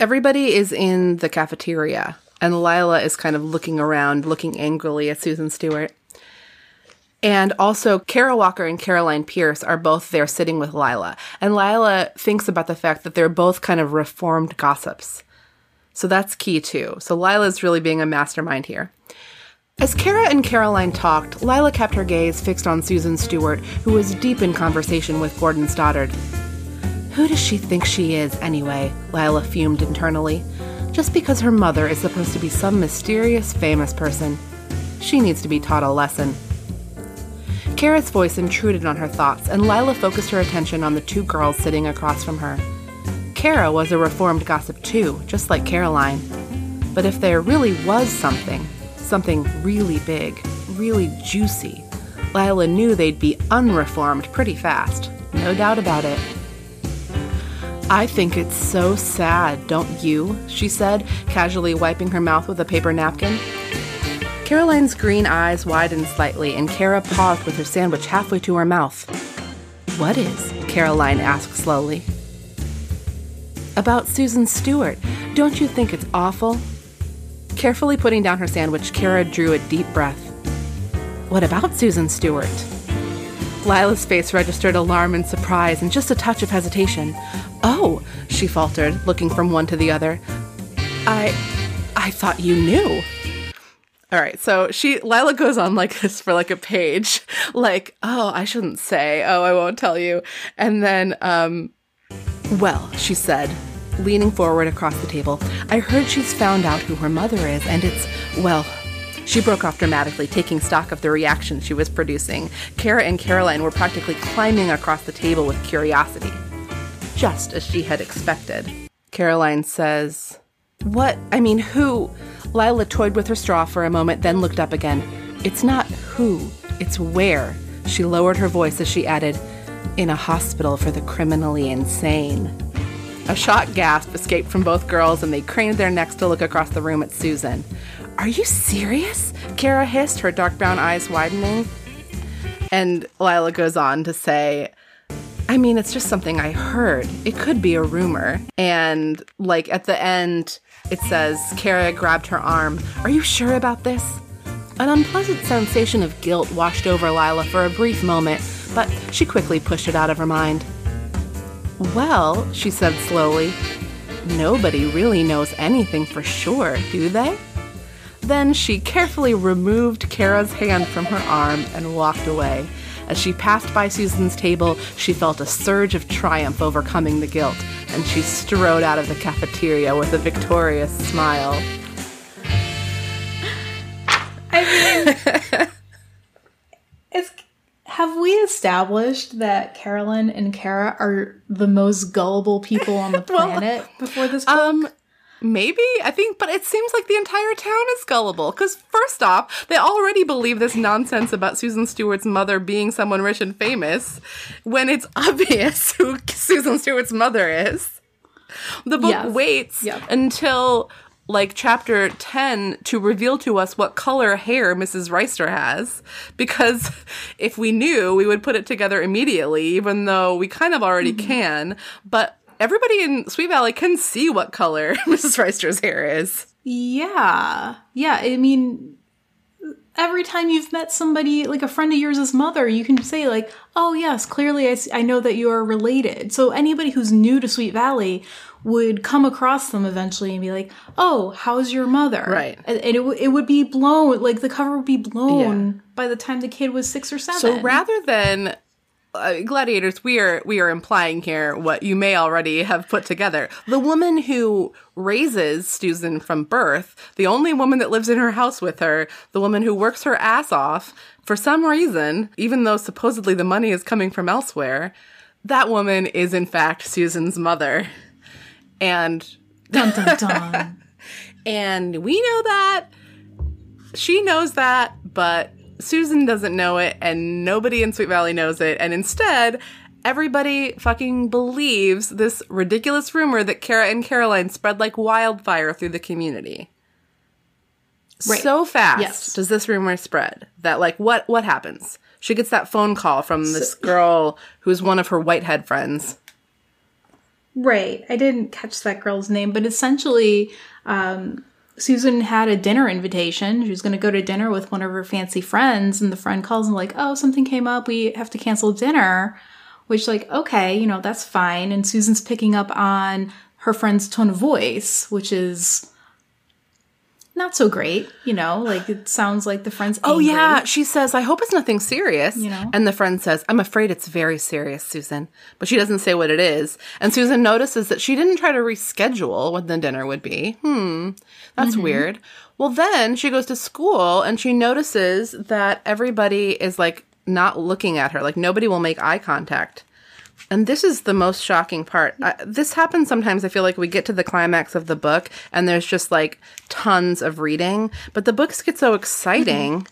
Everybody is in the cafeteria, and Lila is kind of looking around, looking angrily at Susan Stewart. And also, Kara Walker and Caroline Pierce are both there sitting with Lila. And Lila thinks about the fact that they're both kind of reformed gossips. So that's key, too. So Lila's really being a mastermind here. As Kara and Caroline talked, Lila kept her gaze fixed on Susan Stewart, who was deep in conversation with Gordon Stoddard. Who does she think she is, anyway? Lila fumed internally. Just because her mother is supposed to be some mysterious, famous person. She needs to be taught a lesson. Kara's voice intruded on her thoughts, and Lila focused her attention on the 2 girls sitting across from her. Kara was a reformed gossip too, just like Caroline. But if there really was something really big, really juicy, Lila knew they'd be unreformed pretty fast. No doubt about it. I think it's so sad, don't you? She said, casually wiping her mouth with a paper napkin. Caroline's green eyes widened slightly, and Kara paused with her sandwich halfway to her mouth. What is? Caroline asked slowly. About Susan Stewart. Don't you think it's awful? Carefully putting down her sandwich, Kara drew a deep breath. What about Susan Stewart? Lila's face registered alarm and surprise and just a touch of hesitation. Oh, she faltered, looking from one to the other. I thought you knew. All right, so Lila goes on like this for like a page, like, oh, I shouldn't say, oh, I won't tell you. And then, well, she said, leaning forward across the table, I heard she's found out who her mother is, and it's, well, she broke off dramatically, taking stock of the reaction she was producing. Kara and Caroline were practically climbing across the table with curiosity, just as she had expected. Caroline says, what? I mean, who? Lila toyed with her straw for a moment, then looked up again. It's not who, it's where. She lowered her voice as she added, in a hospital for the criminally insane. A shocked gasp escaped from both girls, and they craned their necks to look across the room at Susan. Are you serious? Kara hissed, her dark brown eyes widening. And Lila goes on to say, I mean, it's just something I heard. It could be a rumor. And, like, at the end, it says, Kara grabbed her arm. Are you sure about this? An unpleasant sensation of guilt washed over Lila for a brief moment, but she quickly pushed it out of her mind. Well, she said slowly, nobody really knows anything for sure, do they? Then she carefully removed Kara's hand from her arm and walked away. As she passed by Susan's table, she felt a surge of triumph overcoming the guilt, and she strode out of the cafeteria with a victorious smile. I mean, have we established that Carolyn and Kara are the most gullible people on the planet before this book? Maybe, I think, but it seems like the entire town is gullible. Because first off, they already believe this nonsense about Susan Stewart's mother being someone rich and famous when it's obvious who Susan Stewart's mother is. The book waits until, like, chapter 10 to reveal to us what color hair Mrs. Reister has. Because if we knew, we would put it together immediately, even though we kind of already can. But everybody in Sweet Valley can see what color Mrs. Reister's hair is. Yeah. Yeah, I mean, every time you've met somebody, like a friend of yours' mother, you can say, like, oh, yes, clearly I know that you are related. So anybody who's new to Sweet Valley would come across them eventually and be like, oh, how's your mother? Right. And it would be blown, like, the cover would be blown by the time the kid was 6 or 7. So rather than... Gladiators, we are implying here what you may already have put together. The woman who raises Susan from birth, the only woman that lives in her house with her, the woman who works her ass off, for some reason, even though supposedly the money is coming from elsewhere, that woman is in fact Susan's mother. And dun, dun, dun. And we know that. She knows that, but Susan doesn't know it, and nobody in Sweet Valley knows it, and instead, everybody fucking believes this ridiculous rumor that Kara and Caroline spread like wildfire through the community. Right. So fast does this rumor spread that, like, what happens? She gets that phone call from this girl who's one of her Whitehead friends. Right. I didn't catch that girl's name, but essentially... Susan had a dinner invitation. She was going to go to dinner with one of her fancy friends, and the friend calls and, like, oh, something came up. We have to cancel dinner, which, like, okay, you know, that's fine. And Susan's picking up on her friend's tone of voice, which is not so great, you know, like, it sounds like the friend's angry. Oh, yeah. She says, I hope it's nothing serious. You know? And the friend says, I'm afraid it's very serious, Susan. But she doesn't say what it is. And Susan notices that she didn't try to reschedule when the dinner would be. That's weird. Well, then she goes to school and she notices that everybody is, like, not looking at her. Like, nobody will make eye contact. And this is the most shocking part. This happens sometimes. I feel like we get to the climax of the book and there's just, like, tons of reading. But the books get so exciting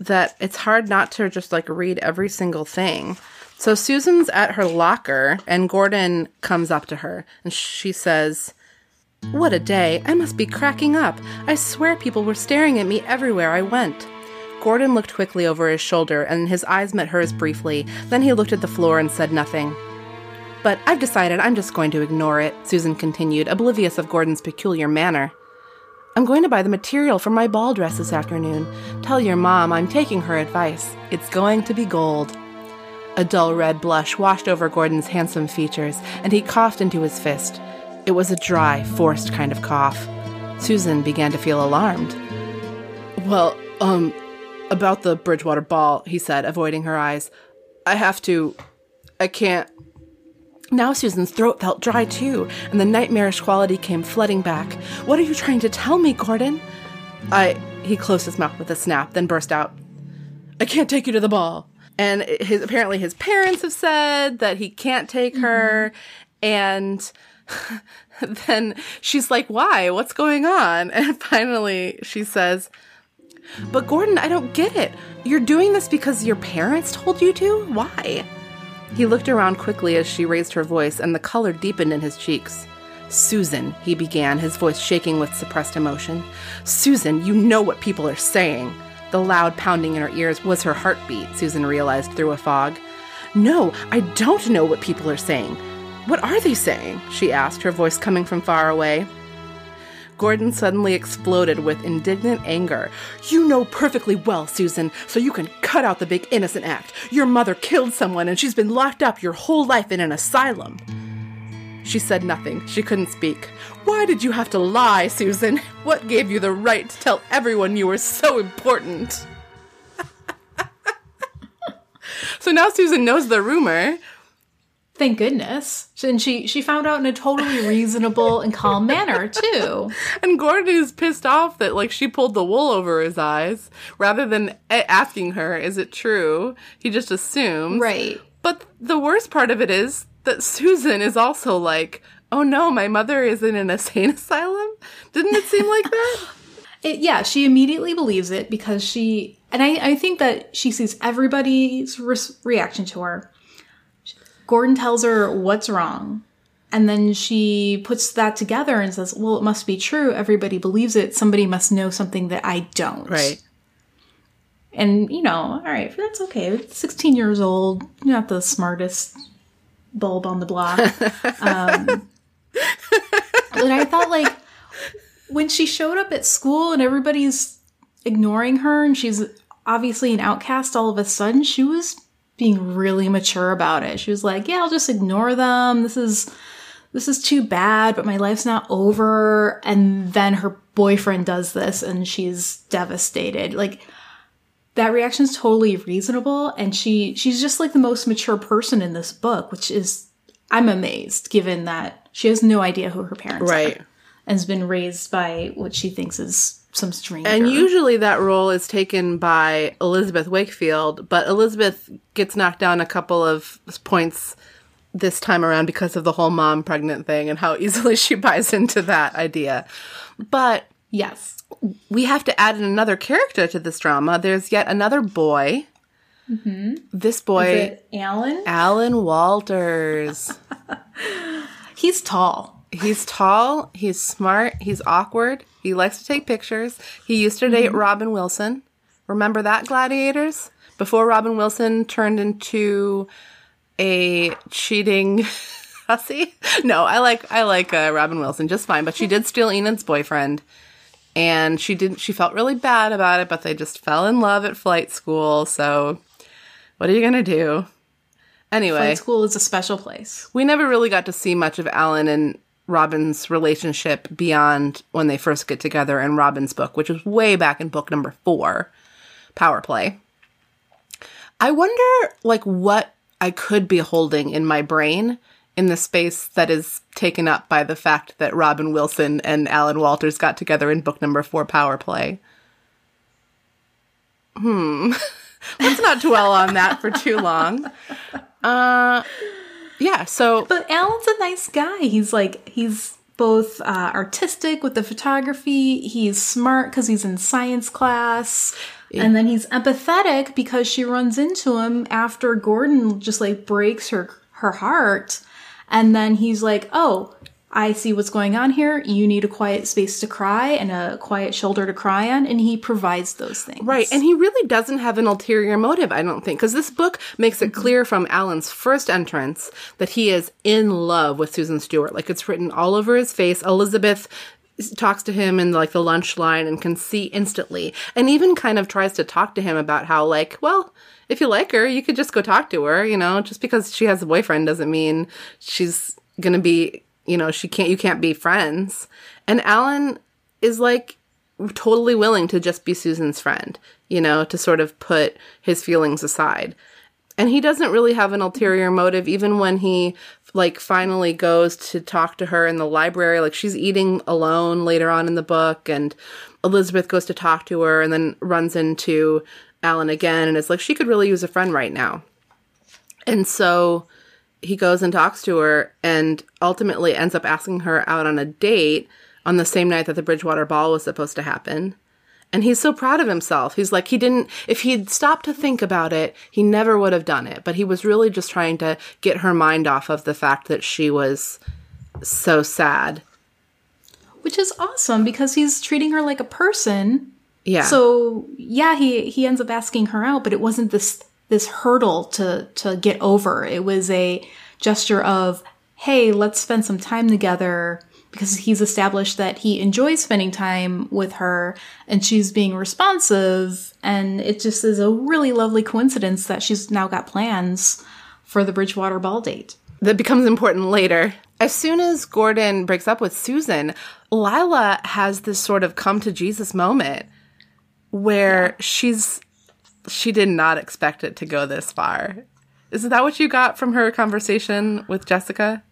that it's hard not to just, like, read every single thing. So Susan's at her locker and Gordon comes up to her and she says, what a day. I must be cracking up. I swear people were staring at me everywhere I went. Gordon looked quickly over his shoulder, and his eyes met hers briefly. Then he looked at the floor and said nothing. But I've decided I'm just going to ignore it, Susan continued, oblivious of Gordon's peculiar manner. I'm going to buy the material for my ball dress this afternoon. Tell your mom I'm taking her advice. It's going to be gold. A dull red blush washed over Gordon's handsome features, and he coughed into his fist. It was a dry, forced kind of cough. Susan began to feel alarmed. Well, about the Bridgewater Ball, he said, avoiding her eyes. I can't. Now Susan's throat felt dry, too, and the nightmarish quality came flooding back. What are you trying to tell me, Gordon? He closed his mouth with a snap, then burst out. I can't take you to the ball. And apparently his parents have said that he can't take her, and... then she's like, why? What's going on? And finally she says... But Gordon, I don't get it. You're doing this because your parents told you to? Why? He looked around quickly as she raised her voice, and the color deepened in his cheeks. Susan, he began, his voice shaking with suppressed emotion. Susan, you know what people are saying. The loud pounding in her ears was her heartbeat, Susan realized through a fog. No, I don't know what people are saying. What are they saying? She asked, her voice coming from far away. Gordon suddenly exploded with indignant anger. "You know perfectly well, Susan, so you can cut out the big innocent act. Your mother killed someone and she's been locked up your whole life in an asylum." She said nothing. She couldn't speak. "Why did you have to lie, Susan? What gave you the right to tell everyone you were so important?" So now Susan knows the rumor. Thank goodness. And she found out in a totally reasonable and calm manner, too. And Gordon is pissed off that, like, she pulled the wool over his eyes. Rather than asking her, is it true? He just assumes. Right. But the worst part of it is that Susan is also like, oh no, my mother is in an insane asylum? Didn't it seem like that? Yeah, she immediately believes it because she... And I think that she sees everybody's reaction to her. Gordon tells her what's wrong. And then she puts that together and says, well, it must be true. Everybody believes it. Somebody must know something that I don't. Right. And, you know, all right, that's okay. 16 years old, not the smartest bulb on the block. And I thought, like, when she showed up at school and everybody's ignoring her and she's obviously an outcast all of a sudden, she was being really mature about it. She was like, yeah, I'll just ignore them. This is too bad, but my life's not over. And then her boyfriend does this and she's devastated. Like, that reaction is totally reasonable, and she's just like the most mature person in this book, which is, I'm amazed, given that she has no idea who her parents right. are and has been raised by what she thinks is some stranger. And usually that role is taken by Elizabeth Wakefield, but Elizabeth gets knocked down a couple of points this time around because of the whole mom pregnant thing and how easily she buys into that idea. But yes, we have to add in another character to this drama. There's yet another boy. Mm-hmm. This boy, is it Alan Walters. He's tall. He's smart. He's awkward. He likes to take pictures. He used to date Robin Wilson. Remember that, Gladiators? Before Robin Wilson turned into a cheating hussy. No, I like Robin Wilson just fine, but she did steal Enid's boyfriend, and she didn't. She felt really bad about it, but they just fell in love at flight school. So, what are you gonna do? Anyway, flight school is a special place. We never really got to see much of Alan and Robin's relationship beyond when they first get together in Robin's book, which is way back in book number 4, Power Play. I wonder, like, what I could be holding in my brain in the space that is taken up by the fact that Robin Wilson and Alan Walters got together in book number 4, Power Play. Let's not dwell on that for too long. Yeah, so... But Alan's a nice guy. He's both artistic with the photography. He's smart because he's in science class. Yeah. And then he's empathetic because she runs into him after Gordon just, like, breaks her heart. And then he's like, oh, I see what's going on here. You need a quiet space to cry and a quiet shoulder to cry on. And he provides those things. Right. And he really doesn't have an ulterior motive, I don't think. Because this book makes it clear from Alan's first entrance that he is in love with Susan Stewart. Like, it's written all over his face. Elizabeth talks to him in, like, the lunch line and can see instantly. And even kind of tries to talk to him about how, like, well, if you like her, you could just go talk to her. You know, just because she has a boyfriend doesn't mean she's going to be... You know, you can't be friends. And Alan is, like, totally willing to just be Susan's friend, you know, to sort of put his feelings aside. And he doesn't really have an ulterior motive, even when he, like, finally goes to talk to her in the library. Like, she's eating alone later on in the book, and Elizabeth goes to talk to her and then runs into Alan again. And it's like, she could really use a friend right now. And so... he goes and talks to her and ultimately ends up asking her out on a date on the same night that the Bridgewater Ball was supposed to happen. And he's so proud of himself. He's like, if he'd stopped to think about it, he never would have done it. But he was really just trying to get her mind off of the fact that she was so sad. Which is awesome because he's treating her like a person. Yeah. So, yeah, he ends up asking her out, but it wasn't this hurdle to get over. It was a gesture of, hey, let's spend some time together because he's established that he enjoys spending time with her and she's being responsive. And it just is a really lovely coincidence that she's now got plans for the Bridgewater Ball date. That becomes important later. As soon as Gordon breaks up with Susan, Lila has this sort of come to Jesus moment where she did not expect it to go this far. Is that what you got from her conversation with Jessica?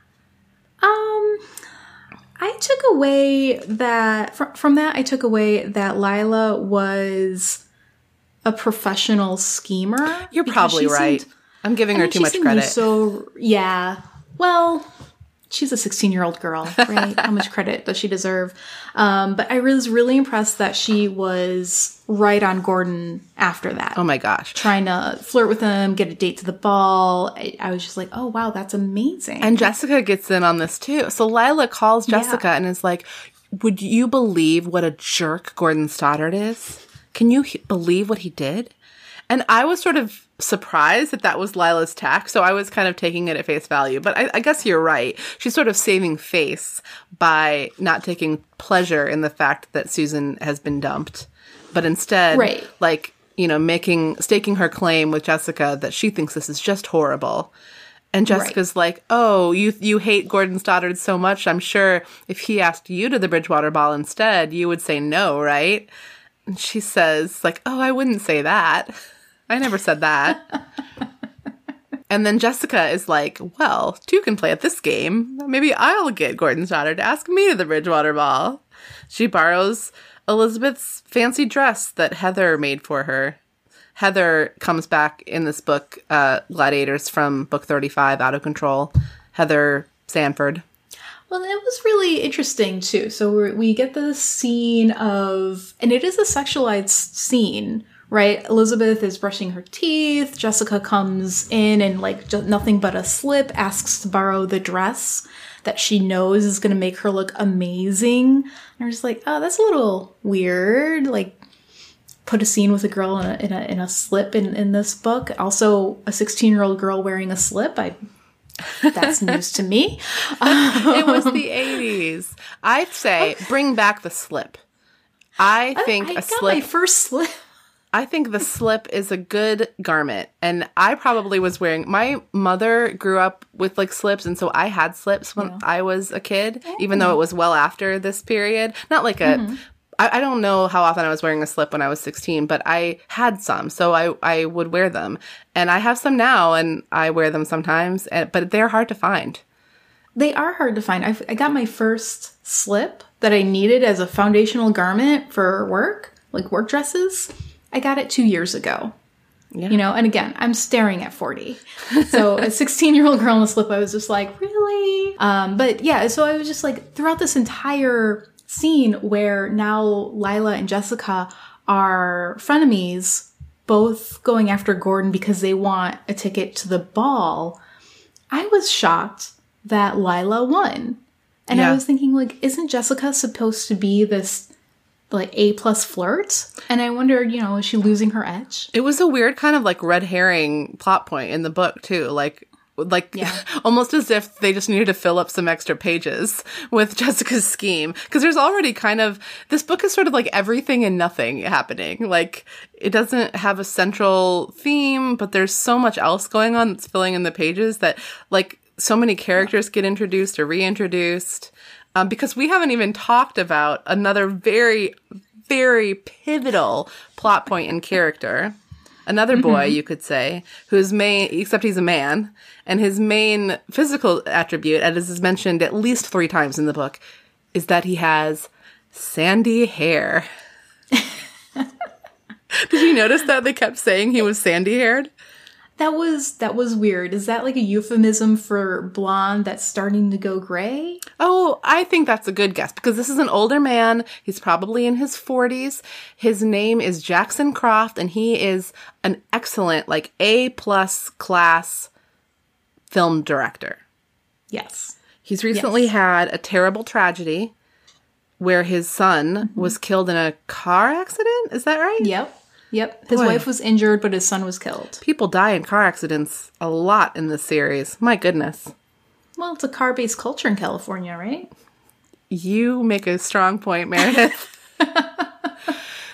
I took away that from that. I took away that Lila was a professional schemer. You're probably right. I'm giving her too much credit. Well, she's a 16-year-old girl, right? How much credit does she deserve? But I was really impressed that she was right on Gordon after that. Oh, my gosh. Trying to flirt with him, get a date to the ball. I was just like, oh, wow, that's amazing. And Jessica gets in on this, too. So Lila calls Jessica and is like, would you believe what a jerk Gordon Stoddard is? Can you believe what he did? And I was sort of surprised that that was Lila's tack, so I was kind of taking it at face value. But I guess you're right. She's sort of saving face by not taking pleasure in the fact that Susan has been dumped, but instead, staking her claim with Jessica that she thinks this is just horrible. And Jessica's like, oh, you hate Gordon Stoddard so much, I'm sure if he asked you to the Bridgewater Ball instead, you would say no, right? And she says, like, oh, I wouldn't say that. I never said that. And then Jessica is like, well, two can play at this game. Maybe I'll get Gordon Stoddard to ask me to the Bridgewater Ball. She borrows Elizabeth's fancy dress that Heather made for her. Heather comes back in this book, Gladiators, from book 35, Out of Control. Heather Sanford. Well, it was really interesting, too. So we get the scene of, and it is a sexualized scene, right? Elizabeth is brushing her teeth. Jessica comes in and, like, nothing but a slip, asks to borrow the dress that she knows is going to make her look amazing. And I'm just like, oh, that's a little weird. Like, put a scene with a girl in a slip in this book. Also, a 16-year-old girl wearing a slip, that's news to me. It was the 80s. I'd say bring back the slip. I think a slip. I got my first slip. I think the slip is a good garment. And I probably was wearing, my mother grew up with like slips. And so I had slips when I was a kid, even though it was well after this period. Not like I don't know how often I was wearing a slip when I was 16, but I had some. So I would wear them. And I have some now and I wear them sometimes, but they're hard to find. They are hard to find. I got my first slip that I needed as a foundational garment for work, like work dresses. I got it 2 years ago, and again, I'm staring at 40. So a 16-year-old girl in a slip, I was just like, really? But yeah, so I was just like, throughout this entire scene where now Lila and Jessica are frenemies, both going after Gordon because they want a ticket to the ball, I was shocked that Lila won. And I was thinking, like, isn't Jessica supposed to be this like A+ flirt? And I wondered, is she losing her edge? It was a weird kind of like red herring plot point in the book too. Almost as if they just needed to fill up some extra pages with Jessica's scheme. Because there's already kind of, this book is sort of like everything and nothing happening. Like, it doesn't have a central theme, but there's so much else going on that's filling in the pages that like so many characters get introduced or reintroduced. Because we haven't even talked about another very, very pivotal plot point and character. Another boy, you could say, whose main, except he's a man, and his main physical attribute, as is mentioned at least 3 times in the book, is that he has sandy hair. Did you notice that they kept saying he was sandy-haired? That was weird. Is that like a euphemism for blonde that's starting to go gray? Oh, I think that's a good guess because this is an older man. He's probably in his 40s. His name is Jackson Croft, and he is an excellent, like A+ class film director. Yes. He's recently had a terrible tragedy where his son was killed in a car accident. Is that right? Yep. Yep. His wife was injured, but his son was killed. People die in car accidents a lot in this series. My goodness. Well, it's a car-based culture in California, right? You make a strong point, Meredith.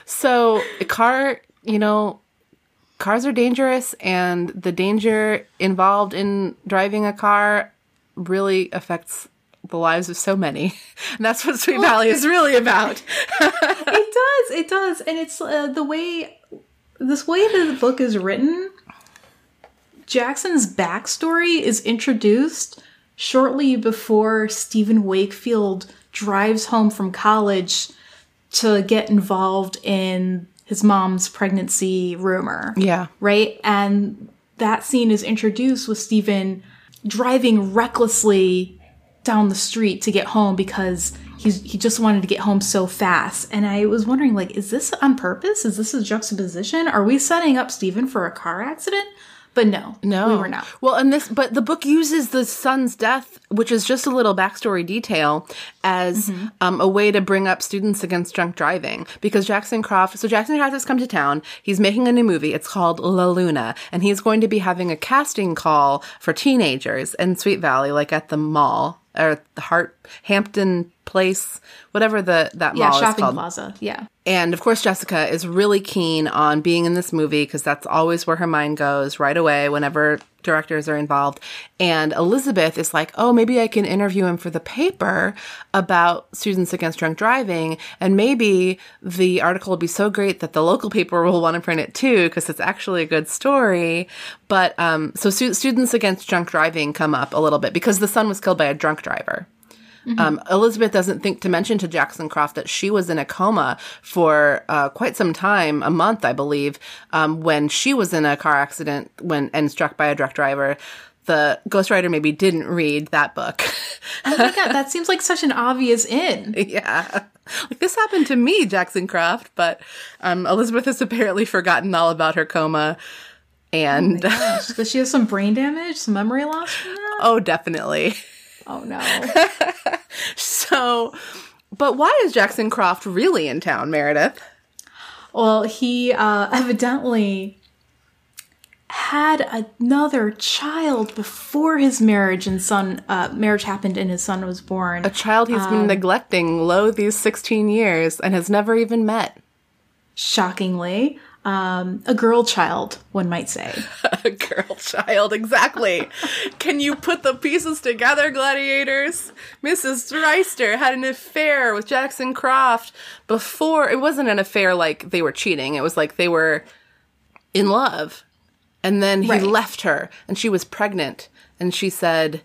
So, cars are dangerous, and the danger involved in driving a car really affects the lives of so many. And that's what Sweet Valley is really about. It does. And it's the way that the book is written, Jackson's backstory is introduced shortly before Steven Wakefield drives home from college to get involved in his mom's pregnancy rumor. Yeah. Right? And that scene is introduced with Steven driving recklessly down the street to get home because he just wanted to get home so fast. And I was wondering, is this on purpose? Is this a juxtaposition? Are we setting up Steven for a car accident? But no, we were not. Well, but the book uses the son's death, which is just a little backstory detail, as a way to bring up students against drunk driving. Because Jackson Croft has come to town. He's making a new movie. It's called La Luna. And he's going to be having a casting call for teenagers in Sweet Valley, at the mall or the Hampton Place, whatever that mall is called. Yeah, shopping plaza. Yeah. And, of course, Jessica is really keen on being in this movie because that's always where her mind goes right away whenever directors are involved. And Elizabeth is like, oh, maybe I can interview him for the paper about students against drunk driving. And maybe the article will be so great that the local paper will want to print it, too, because it's actually a good story. But so students against drunk driving come up a little bit because the son was killed by a drunk driver. Mm-hmm. Elizabeth doesn't think to mention to Jackson Croft that she was in a coma for quite some time, a month, I believe, when she was in a car accident and struck by a drunk driver. The ghostwriter maybe didn't read that book. Oh my God, that seems like such an obvious in. Yeah. This happened to me, Jackson Croft, but Elizabeth has apparently forgotten all about her coma. And does she have some brain damage, some memory loss from that? Oh, definitely. Oh, no. So, but why is Jackson Croft really in town, Meredith? Well, he evidently had another child before his marriage and marriage happened and his son was born. A child he's been neglecting these 16 years and has never even met. Shockingly. A girl child, one might say. A girl child, exactly. Can you put the pieces together, gladiators? Mrs. Reister had an affair with Jackson Croft before. It wasn't an affair like they were cheating. It was like they were in love. And then he left her, and she was pregnant. And she said,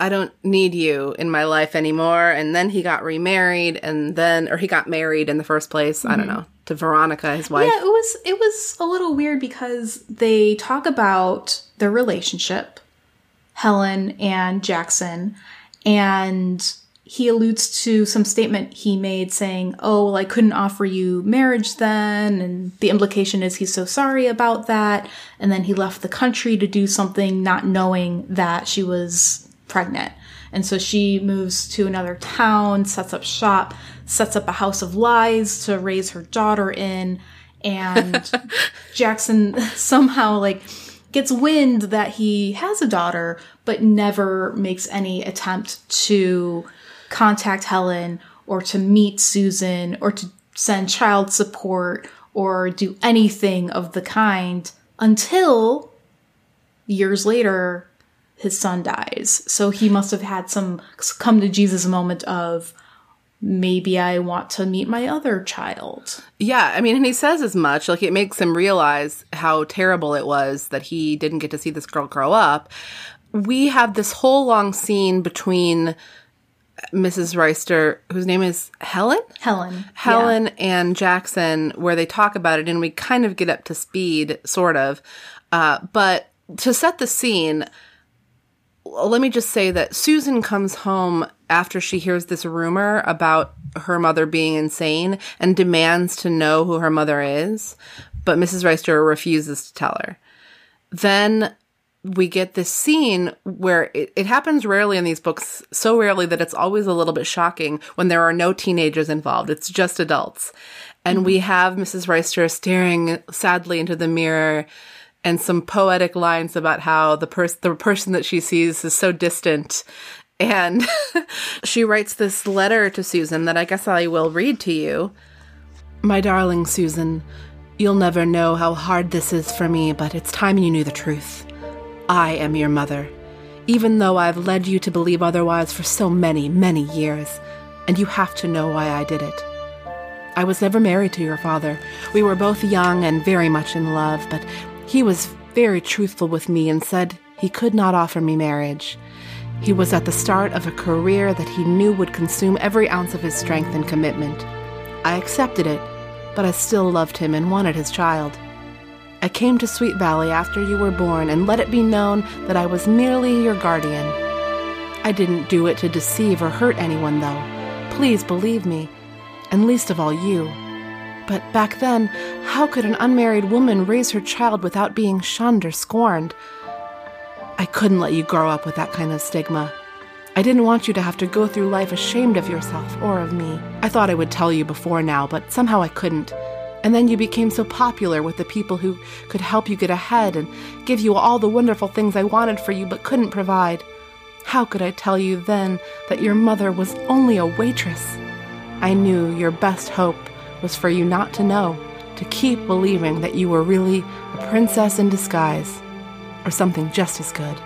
I don't need you in my life anymore. And then he got remarried, or he got married in the first place. Mm-hmm. I don't know. To Veronica, his wife. Yeah, it was a little weird because they talk about their relationship, Helen and Jackson, and he alludes to some statement he made saying, oh, well, I couldn't offer you marriage then, and the implication is he's so sorry about that, and then he left the country to do something not knowing that she was pregnant. And so she moves to another town, sets up shop, sets up a house of lies to raise her daughter in. And Jackson somehow gets wind that he has a daughter, but never makes any attempt to contact Helen or to meet Susan or to send child support or do anything of the kind until years later, his son dies. So he must have had some come to Jesus moment of maybe I want to meet my other child. Yeah. I mean, and he says as much, it makes him realize how terrible it was that he didn't get to see this girl grow up. We have this whole long scene between Mrs. Reister, whose name is Helen? Helen and Jackson, where they talk about it and we kind of get up to speed, sort of. But to set the scene, let me just say that Susan comes home after she hears this rumor about her mother being insane and demands to know who her mother is, but Mrs. Reister refuses to tell her. Then we get this scene where it happens rarely in these books, so rarely that it's always a little bit shocking when there are no teenagers involved. It's just adults. And we have Mrs. Reister staring sadly into the mirror and some poetic lines about how the person that she sees is so distant And she writes this letter to Susan that I guess I will read to you. My darling Susan, you'll never know how hard this is for me, but it's time you knew the truth. I am your mother, even though I've led you to believe otherwise for so many, many years, and you have to know why I did it. I was never married to your father. We were both young and very much in love, but he was very truthful with me and said he could not offer me marriage. He was at the start of a career that he knew would consume every ounce of his strength and commitment. I accepted it, but I still loved him and wanted his child. I came to Sweet Valley after you were born and let it be known that I was merely your guardian. I didn't do it to deceive or hurt anyone, though. Please believe me. And least of all you. But back then, how could an unmarried woman raise her child without being shunned or scorned? I couldn't let you grow up with that kind of stigma. I didn't want you to have to go through life ashamed of yourself or of me. I thought I would tell you before now, but somehow I couldn't. And then you became so popular with the people who could help you get ahead and give you all the wonderful things I wanted for you but couldn't provide. How could I tell you then that your mother was only a waitress? I knew your best hope was for you not to know, to keep believing that you were really a princess in disguise, or something just as good.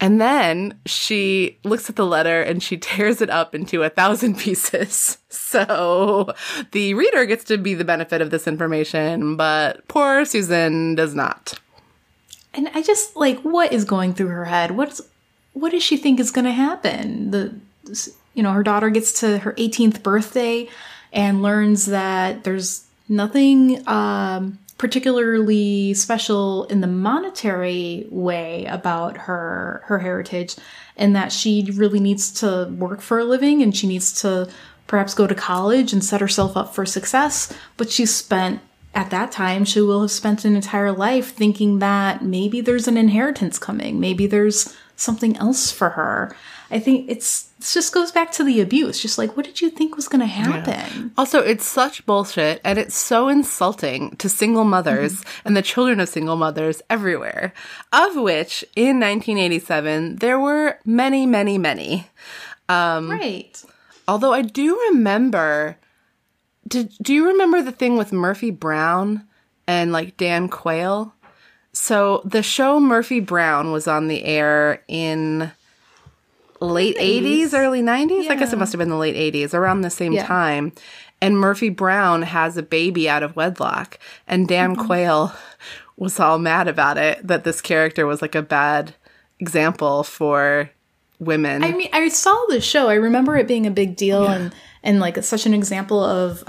And then she looks at the letter and she tears it up into 1,000 pieces. So the reader gets to be the benefit of this information, but poor Susan does not. And I just, like, what is going through her head? What does she think is going to happen? You know, her daughter gets to her 18th birthday and learns that there's nothing particularly special in the monetary way about her heritage, and that she really needs to work for a living and she needs to perhaps go to college and set herself up for success. But she will have spent an entire life thinking that maybe there's an inheritance coming. Maybe there's something else for her. I think it just goes back to the abuse. Just like, what did you think was going to happen? Yeah. Also, it's such bullshit, and it's so insulting to single mothers and the children of single mothers everywhere, of which in 1987, there were many, many, many. Right. Although I do remember, do you remember the thing with Murphy Brown and like Dan Quayle? So the show Murphy Brown was on the air in late 80s, early 90s? Yeah. I guess it must have been the late 80s, around the same time. And Murphy Brown has a baby out of wedlock. And Dan Quayle was all mad about it, that this character was like a bad example for women. I mean, I saw the show. I remember it being a big deal and like it's such an example of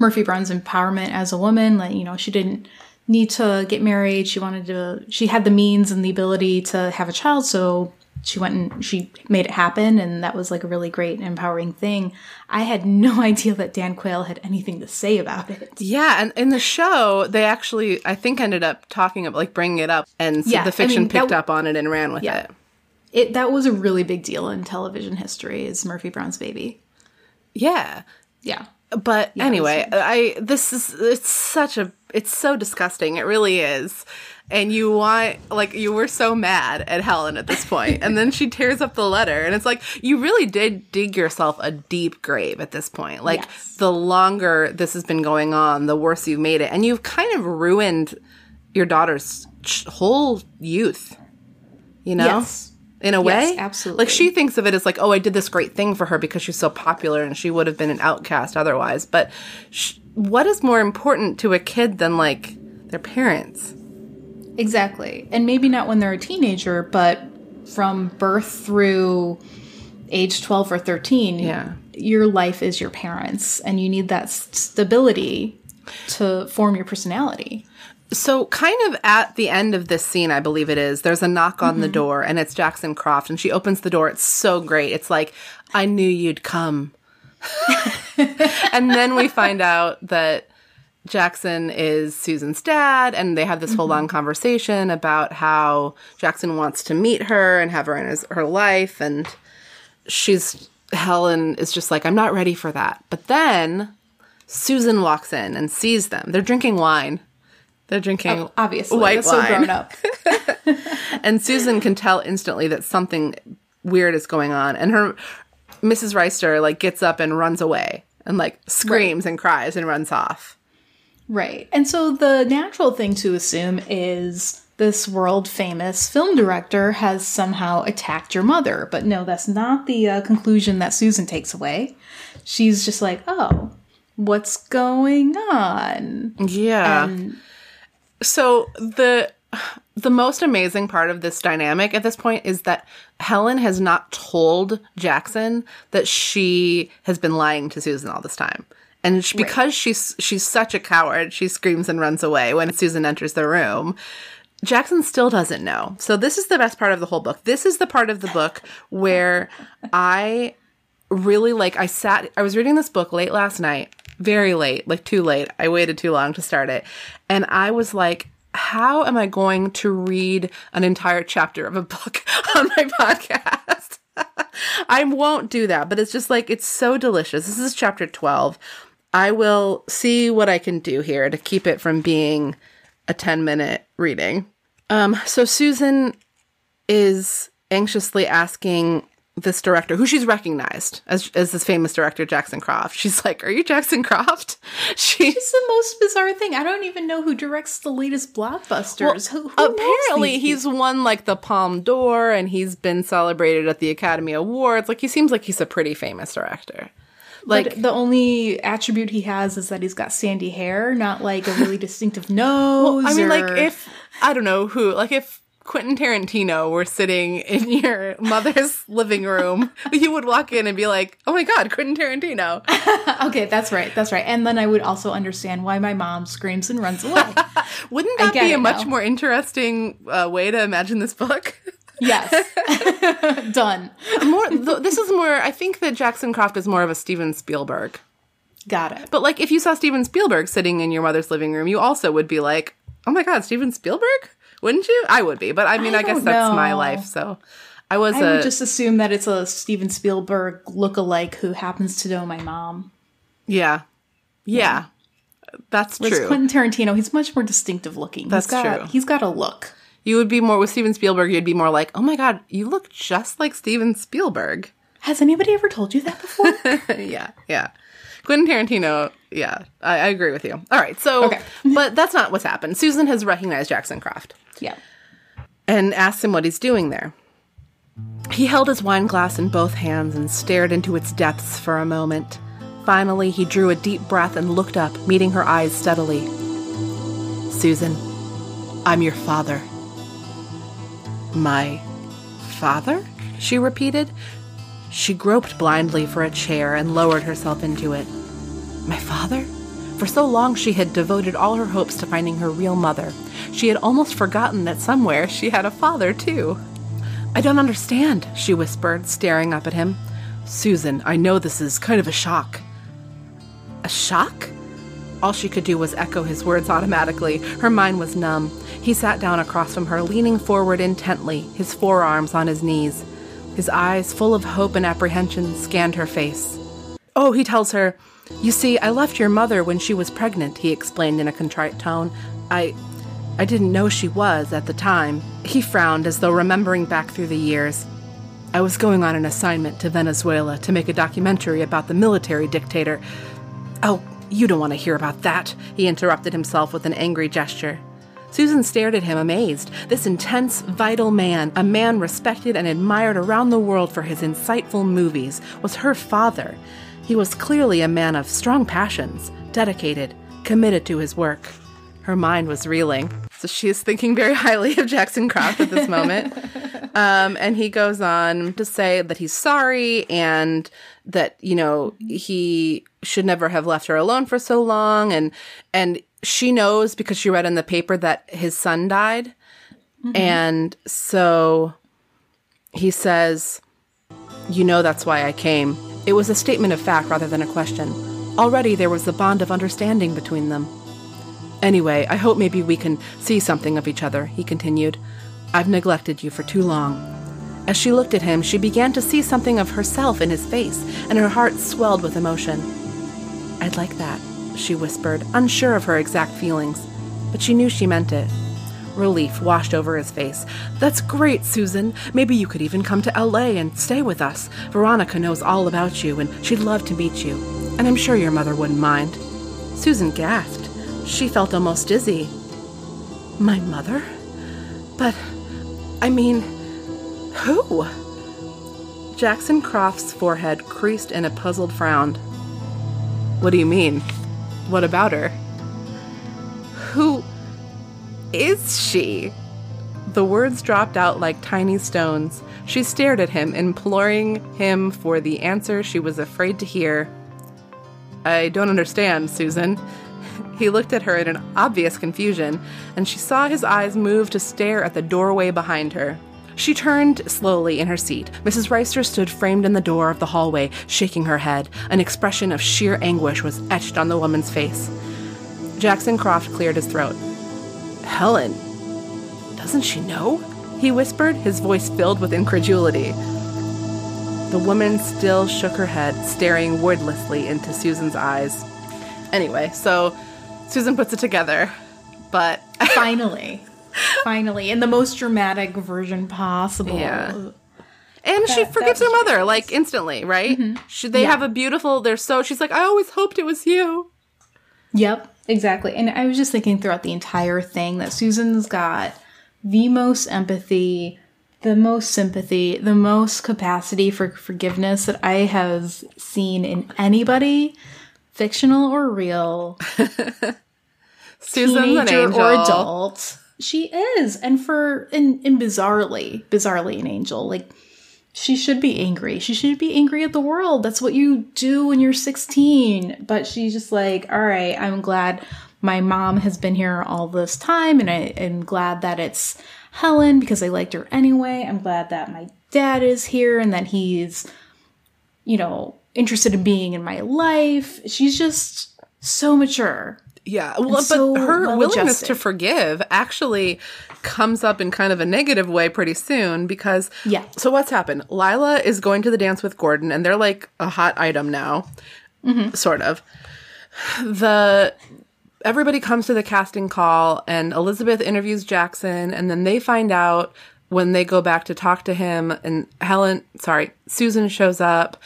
Murphy Brown's empowerment as a woman. Like, you know, she didn't need to get married. She had the means and the ability to have a child, so she went and she made it happen, and that was like a really great and empowering thing. I had no idea that Dan Quayle had anything to say about it. Yeah, and in the show, they actually, I think, ended up talking about, like, bringing it up, and so the fiction picked up on it and ran with it. That was a really big deal in television history, is Murphy Brown's baby. Yeah. Yeah. But anyway, it's so disgusting. It really is. And you were so mad at Helen at this point. And then she tears up the letter. And it's like, you really did dig yourself a deep grave at this point. Like, the longer this has been going on, the worse you've made it. And you've kind of ruined your daughter's whole youth, you know? Yes. In a way? Yes, absolutely. Like, she thinks of it as like, oh, I did this great thing for her because she's so popular and she would have been an outcast otherwise. But what is more important to a kid than, like, their parents? Exactly. And maybe not when they're a teenager, but from birth through age 12 or 13, your life is your parents. And you need that stability to form your personality. So kind of at the end of this scene, I believe it is, there's a knock on the door, and it's Jackson Croft, and she opens the door. It's so great. It's like, I knew you'd come. And then we find out that Jackson is Susan's dad, and they have this whole long conversation about how Jackson wants to meet her and have her in her life, and Helen is just like, I'm not ready for that. But then Susan walks in and sees them. They're drinking wine. They're drinking obviously white wine. So grown up. And Susan can tell instantly that something weird is going on. And her Mrs. Reister like gets up and runs away and like screams and cries and runs off. Right. And so the natural thing to assume is this world famous film director has somehow attacked your mother. But no, that's not the conclusion that Susan takes away. She's just like, oh, what's going on? Yeah. So the most amazing part of this dynamic at this point is that Helen has not told Jackson that she has been lying to Susan all this time. And because she's such a coward, she screams and runs away when Susan enters the room. Jackson still doesn't know. So this is the best part of the whole book. This is the part of the book where I really, like, I was reading this book late last night, very late, like too late. I waited too long to start it. And I was like, how am I going to read an entire chapter of a book on my podcast? I won't do that, but it's just like, it's so delicious. This is chapter 12. I will see what I can do here to keep it from being a 10-minute reading. So Susan is anxiously asking this director, who she's recognized as this famous director, Jackson Croft. She's like, are you Jackson Croft? She's the most bizarre thing. I don't even know who directs the latest blockbusters. Well, who apparently he's won like the Palme d'Or and he's been celebrated at the Academy Awards. Like, he seems like he's a pretty famous director. Like, but the only attribute he has is that he's got sandy hair, not like a really distinctive nose. Well, I mean, like, if, I don't know who, like, if Quentin Tarantino were sitting in your mother's living room, you would walk in and be like, oh my God, Quentin Tarantino. Okay, that's right. That's right. And then I would also understand why my mom screams and runs away. Wouldn't that be a much more interesting way to imagine this book? Yes. Done. This is more, I think that Jackson Croft is more of a Steven Spielberg. Got it. But like, if you saw Steven Spielberg sitting in your mother's living room, you also would be like, oh my God, Steven Spielberg? Wouldn't you? I would be. But I mean, I guess that's my life. So I would just assume that it's a Steven Spielberg lookalike who happens to know my mom. Yeah. Yeah. That's true. Whereas Quentin Tarantino, he's much more distinctive looking. That's true. He's got a look. You would be more, with Steven Spielberg, you'd be more like, oh my God, you look just like Steven Spielberg. Has anybody ever told you that before? Yeah. Quentin Tarantino, yeah, I agree with you. All right, so, okay. But that's not what's happened. Susan has recognized Jackson Croft. Yeah. And asked him what he's doing there. He held his wine glass in both hands and stared into its depths for a moment. Finally, he drew a deep breath and looked up, meeting her eyes steadily. Susan, I'm your father. My father? She repeated. She groped blindly for a chair and lowered herself into it. My father? For so long she had devoted all her hopes to finding her real mother. She had almost forgotten that somewhere she had a father, too. I don't understand, she whispered, staring up at him. Susan, I know this is kind of a shock. A shock? All she could do was echo his words automatically. Her mind was numb. He sat down across from her, leaning forward intently, his forearms on his knees. His eyes, full of hope and apprehension, scanned her face. Oh, he tells her, you see, I left your mother when she was pregnant, he explained in a contrite tone. I didn't know she was at the time. He frowned, as though remembering back through the years. I was going on an assignment to Venezuela to make a documentary about the military dictator. Oh, you don't want to hear about that, he interrupted himself with an angry gesture. Susan stared at him, amazed. This intense, vital man, a man respected and admired around the world for his insightful movies, was her father. He was clearly a man of strong passions, dedicated, committed to his work. Her mind was reeling, so she is thinking very highly of Jackson Croft at this moment. And he goes on to say that he's sorry and that, you know, he should never have left her alone for so long, and she knows because she read in the paper that his son died. Mm-hmm. And so he says, you know, that's why I came. It was a statement of fact rather than a question. Already there was the bond of understanding between them. Anyway, I hope maybe we can see something of each other, he continued. I've neglected you for too long. As she looked at him, she began to see something of herself in his face, and her heart swelled with emotion. I'd like that, she whispered, unsure of her exact feelings, but she knew she meant it. Relief washed over his face. "That's great, Susan. Maybe you could even come to L.A. and stay with us. Veronica knows all about you, and she'd love to meet you. And I'm sure your mother wouldn't mind." Susan gasped. She felt almost dizzy. "My mother? But, I mean, who?" Jackson Croft's forehead creased in a puzzled frown. "What do you mean? What about her?" "Who is she?" The words dropped out like tiny stones. She stared at him, imploring him for the answer she was afraid to hear. "I don't understand, Susan." He looked at her in an obvious confusion, and she saw his eyes move to stare at the doorway behind her. She turned slowly in her seat. Mrs. Reister stood framed in the door of the hallway, shaking her head. An expression of sheer anguish was etched on the woman's face. Jackson Croft cleared his throat. "Helen, doesn't she know?" he whispered, his voice filled with incredulity. The woman still shook her head, staring wordlessly into Susan's eyes. Anyway, so Susan puts it together, but... Finally, in the most dramatic version possible. Yeah. And she forgives her mother, like, instantly, right? Mm-hmm. They have a beautiful, she's like, "I always hoped it was you." Yep, exactly. And I was just thinking throughout the entire thing that Susan's got the most empathy, the most sympathy, the most capacity for forgiveness that I have seen in anybody, fictional or real, Susan's an angel. Or adult. She is, and bizarrely an angel. Like, she should be angry. She should be angry at the world. That's what you do when you're 16. But she's just like, all right, I'm glad my mom has been here all this time, and I am glad that it's Helen because I liked her anyway. I'm glad that my dad is here and that he's, interested in being in my life. She's just so mature. Yeah, well, but her willingness to forgive actually comes up in kind of a negative way pretty soon because... Yeah. So what's happened? Lila is going to the dance with Gordon, and they're like a hot item now, sort of. Everybody comes to the casting call, and Elizabeth interviews Jackson, and then they find out when they go back to talk to him, and Susan shows up,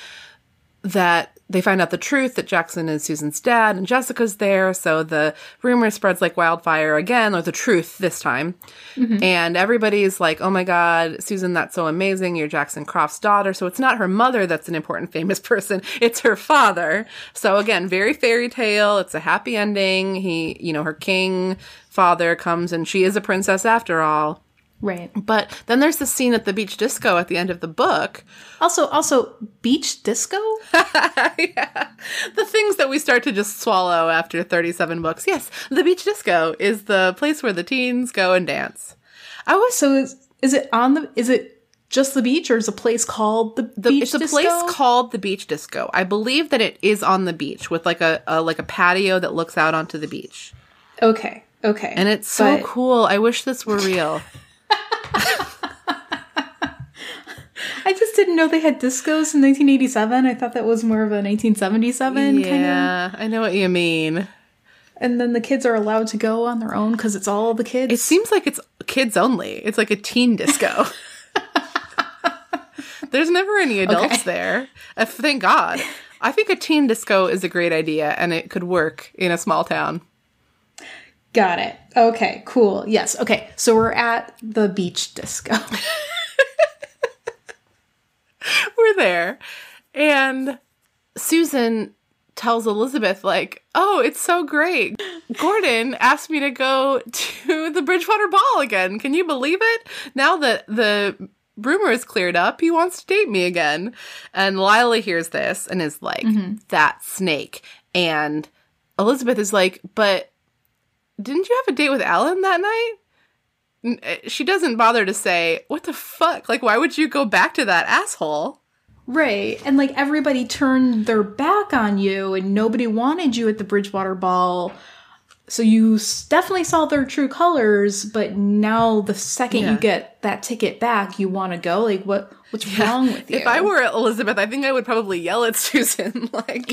that... They find out the truth that Jackson is Susan's dad and Jessica's there. So the rumor spreads like wildfire again, or the truth this time. Mm-hmm. And everybody's like, oh my God, Susan, that's so amazing. You're Jackson Croft's daughter. So it's not her mother that's an important famous person. It's her father. So again, very fairy tale. It's a happy ending. He, her king father comes and she is a princess after all. Right. But then there's the scene at the beach disco at the end of the book. Also, beach disco? Yeah. The things that we start to just swallow after 37 books. Yes, the beach disco is the place where the teens go and dance. Is it just the beach, or is a place called the beach disco? It's a place called the beach disco. I believe that it is on the beach with like a patio that looks out onto the beach. Okay. And it's so cool. I wish this were real. I just didn't know they had discos in 1987. I thought that was more of a 1977 kind of. Yeah, I know what you mean. And then the kids are allowed to go on their own because it's all the kids. It seems like it's kids only. It's like a teen disco. There's never any adults there. Thank God. I think a teen disco is a great idea, and it could work in a small town. Got it. Okay, cool. Yes. Okay, so we're at the beach disco. We're there. And Susan tells Elizabeth, like, oh, it's so great. Gordon asked me to go to the Bridgewater Ball again. Can you believe it? Now that the rumor is cleared up, he wants to date me again. And Lila hears this and is like, that snake. And Elizabeth is like, but... didn't you have a date with Alan that night? She doesn't bother to say, what the fuck? Like, why would you go back to that asshole? Right. And, like, everybody turned their back on you and nobody wanted you at the Bridgewater Ball. So you definitely saw their true colors, but now the second you get that ticket back, you want to go. Like, what's wrong with you? If I were Elizabeth, I think I would probably yell at Susan. Like,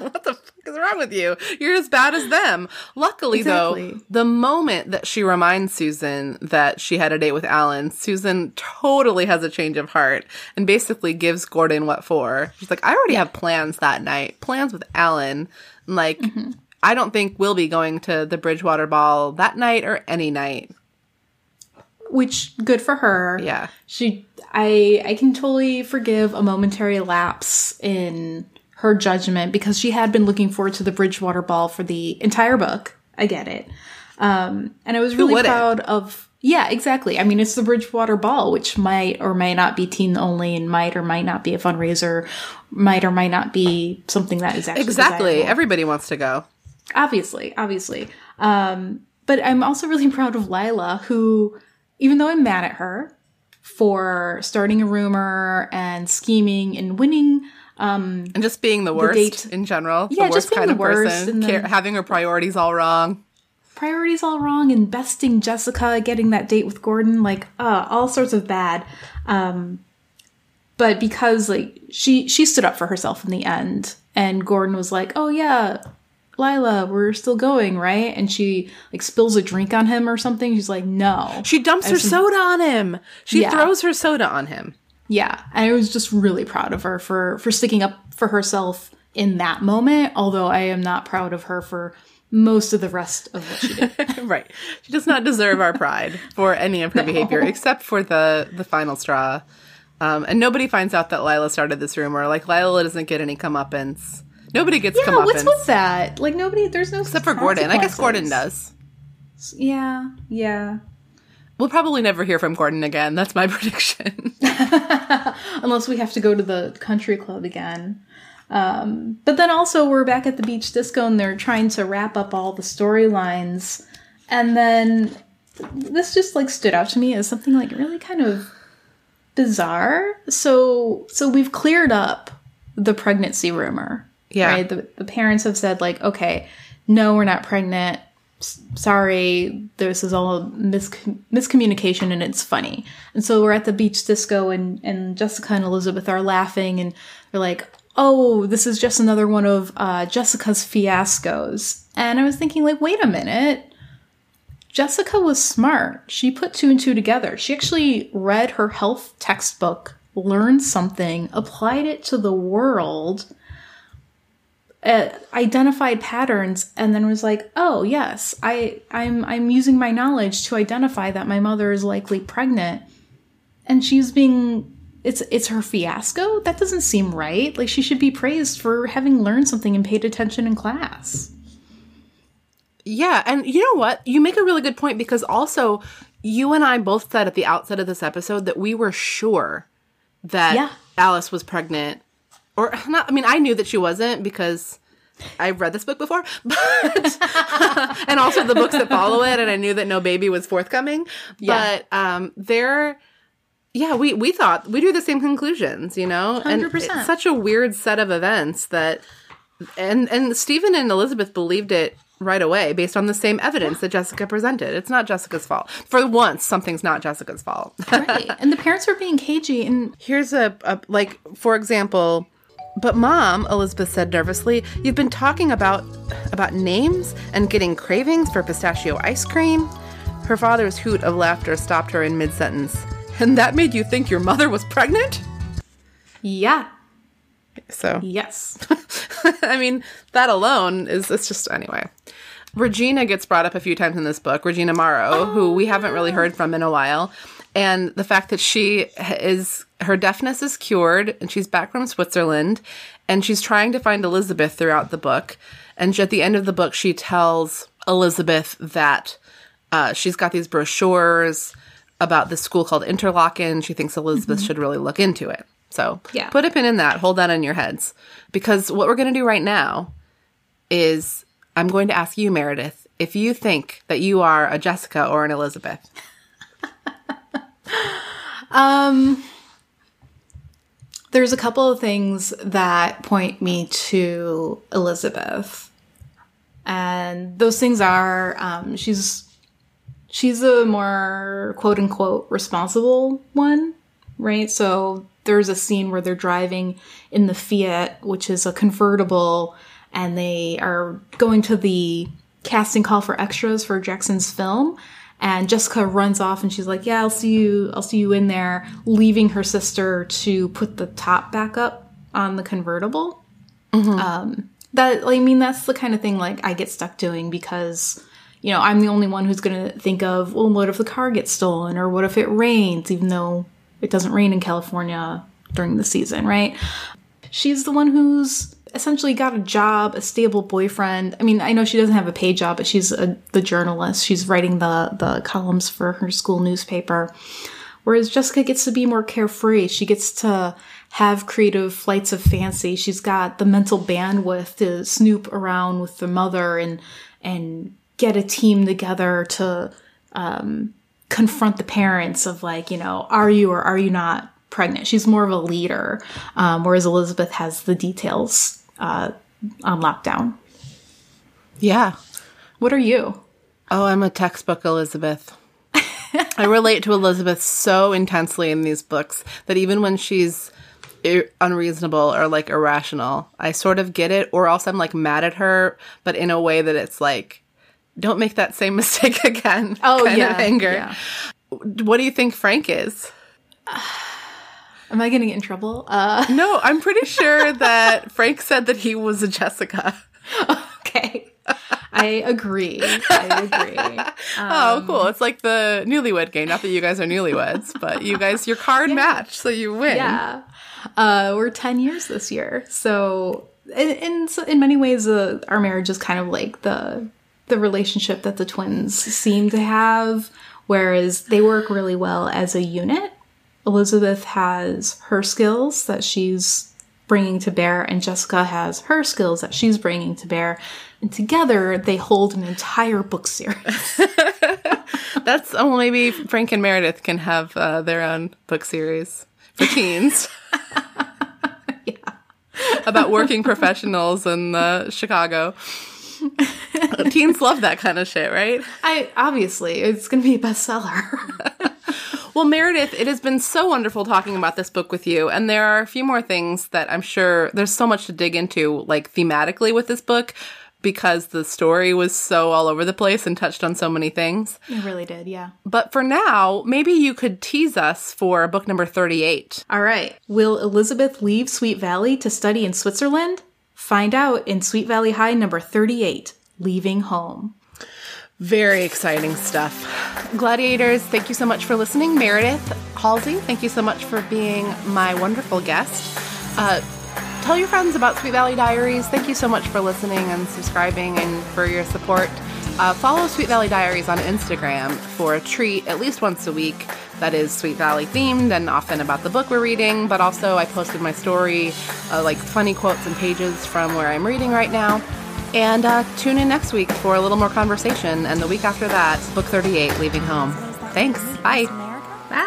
what the fuck is wrong with you? You're as bad as them. Luckily, though, the moment that she reminds Susan that she had a date with Alan, Susan totally has a change of heart and basically gives Gordon what for. She's like, I already have plans that night, plans with Alan. Like, I don't think we'll be going to the Bridgewater Ball that night or any night. Which, good for her. Yeah. I can totally forgive a momentary lapse in her judgment because she had been looking forward to the Bridgewater Ball for the entire book. I get it. And I was really proud of... Yeah, exactly. I mean, it's the Bridgewater Ball, which might or might not be teen only and might or might not be a fundraiser, might or might not be something that is actually desirable. Everybody wants to go. Obviously. But I'm also really proud of Lila, who, even though I'm mad at her for starting a rumor and scheming and winning... and just being the worst in general. Yeah, just being the worst. The worst kind of person. Having her priorities all wrong. And besting Jessica, getting that date with Gordon. Like, all sorts of bad. But because, like, she stood up for herself in the end. And Gordon was like, oh, yeah... Lila, we're still going, right? And she, like, spills a drink on him or something. She's like, no. She dumps her soda on him. She throws her soda on him. Yeah. And I was just really proud of her for sticking up for herself in that moment, although I am not proud of her for most of the rest of what she did. Right. She does not deserve our pride for any of her behavior, except for the final straw. And nobody finds out that Lila started this rumor. Like, Lila doesn't get any comeuppance. Nobody gets comeuppance. Yeah, what's with that? Like, nobody, there's no... Except for Gordon. I guess Gordon does. Yeah. We'll probably never hear from Gordon again. That's my prediction. Unless we have to go to the country club again. But then also, we're back at the beach disco, and they're trying to wrap up all the storylines. And then this just, like, stood out to me as something, like, really kind of bizarre. So we've cleared up the pregnancy rumor. Yeah. Right? The parents have said, like, okay, no, we're not pregnant. Sorry, this is all miscommunication, and it's funny. And so we're at the beach disco, and Jessica and Elizabeth are laughing, and they're like, oh, this is just another one of Jessica's fiascos. And I was thinking, like, wait a minute. Jessica was smart. She put two and two together. She actually read her health textbook, learned something, applied it to the world, identified patterns, and then was like, oh yes, I'm using my knowledge to identify that my mother is likely pregnant, and she's being it's her fiasco. That doesn't seem right. Like, she should be praised for having learned something and paid attention in class. Yeah. And you know what, you make a really good point, because also you and I both said at the outset of this episode that we were sure that Alice was pregnant. Or not, I mean, I knew that she wasn't because I've read this book before, but, and also the books that follow it, and I knew that no baby was forthcoming. Yeah. But we thought, we drew the same conclusions, you know? 100%. And it's such a weird set of events that, and Stephen and Elizabeth believed it right away based on the same evidence that Jessica presented. It's not Jessica's fault. For once, something's not Jessica's fault. Right. And the parents were being cagey. And here's like, for example... But Mom, Elizabeth said nervously, you've been talking about names and getting cravings for pistachio ice cream. Her father's hoot of laughter stopped her in mid-sentence. And that made you think your mother was pregnant? Yeah. So. Yes. I mean, that alone it's just, anyway. Regina gets brought up a few times in this book, Regina Morrow, who we haven't really heard from in a while. And the fact that her deafness is cured, and she's back from Switzerland, and she's trying to find Elizabeth throughout the book. And at the end of the book, she tells Elizabeth that she's got these brochures about this school called Interlaken. She thinks Elizabeth should really look into it. So put a pin in that. Hold that in your heads. Because what we're going to do right now is I'm going to ask you, Meredith, if you think that you are a Jessica or an Elizabeth. There's a couple of things that point me to Elizabeth. And those things are, she's a more quote unquote responsible one, right? So there's a scene where they're driving in the Fiat, which is a convertible, and they are going to the casting call for extras for Jackson's film. And Jessica runs off and she's like, yeah, I'll see you in there, leaving her sister to put the top back up on the convertible. Mm-hmm. That's the kind of thing, like, I get stuck doing because, you know, I'm the only one who's going to think of, well, what if the car gets stolen, or what if it rains, even though it doesn't rain in California during the season, right? She's the one who's essentially got a job, a stable boyfriend. I mean, I know she doesn't have a paid job, but she's the journalist. She's writing the columns for her school newspaper. Whereas Jessica gets to be more carefree. She gets to have creative flights of fancy. She's got the mental bandwidth to snoop around with the mother and get a team together to confront the parents of, like, you know, are you or are you not pregnant? She's more of a leader, whereas Elizabeth has the details on lockdown. Yeah. What are you? Oh, I'm a textbook Elizabeth. I relate to Elizabeth so intensely in these books that even when she's unreasonable or, like, irrational, I sort of get it, or else I'm, like, mad at her, but in a way that it's like, don't make that same mistake again. Oh, kind of anger. Yeah. What do you think Frank is? Am I going to get in trouble? No, I'm pretty sure that Frank said that he was a Jessica. Okay. I agree. Oh, cool. It's like the newlywed game. Not that you guys are newlyweds, but you guys, your card match, so you win. Yeah. We're 10 years this year. So in many ways, our marriage is kind of like the relationship that the twins seem to have, whereas they work really well as a unit. Elizabeth has her skills that she's bringing to bear, and Jessica has her skills that she's bringing to bear. And together, they hold an entire book series. That's maybe Frank and Meredith can have their own book series for teens. Yeah. About working professionals in Chicago. Teens love that kind of shit, right? Obviously, it's going to be a bestseller. Well, Meredith, it has been so wonderful talking about this book with you. And there are a few more things that I'm sure there's so much to dig into, like, thematically with this book, because the story was so all over the place and touched on so many things. It really did, yeah. But for now, maybe you could tease us for book number 38. All right. Will Elizabeth leave Sweet Valley to study in Switzerland? Find out in Sweet Valley High number 38, Leaving Home. Very exciting stuff. Gladiators, thank you so much for listening. Meredith Halsey, thank you so much for being my wonderful guest. Tell your friends about Sweet Valley Diaries. Thank you so much for listening and subscribing and for your support. Follow Sweet Valley Diaries on Instagram for a treat at least once a week that is Sweet Valley themed and often about the book we're reading, but also I posted my story, like funny quotes and pages from where I'm reading right now. And tune in next week for a little more conversation. And the week after that, book 38, Leaving Home. Thanks. Bye. Bye.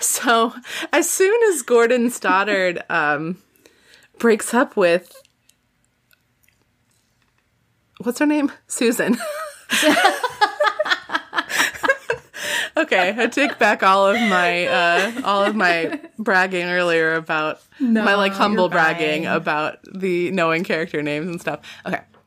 So as soon as Gordon Stoddard breaks up with, what's her name? Susan. Okay, I take back all of my bragging earlier about my humble bragging about the knowing character names and stuff. Okay.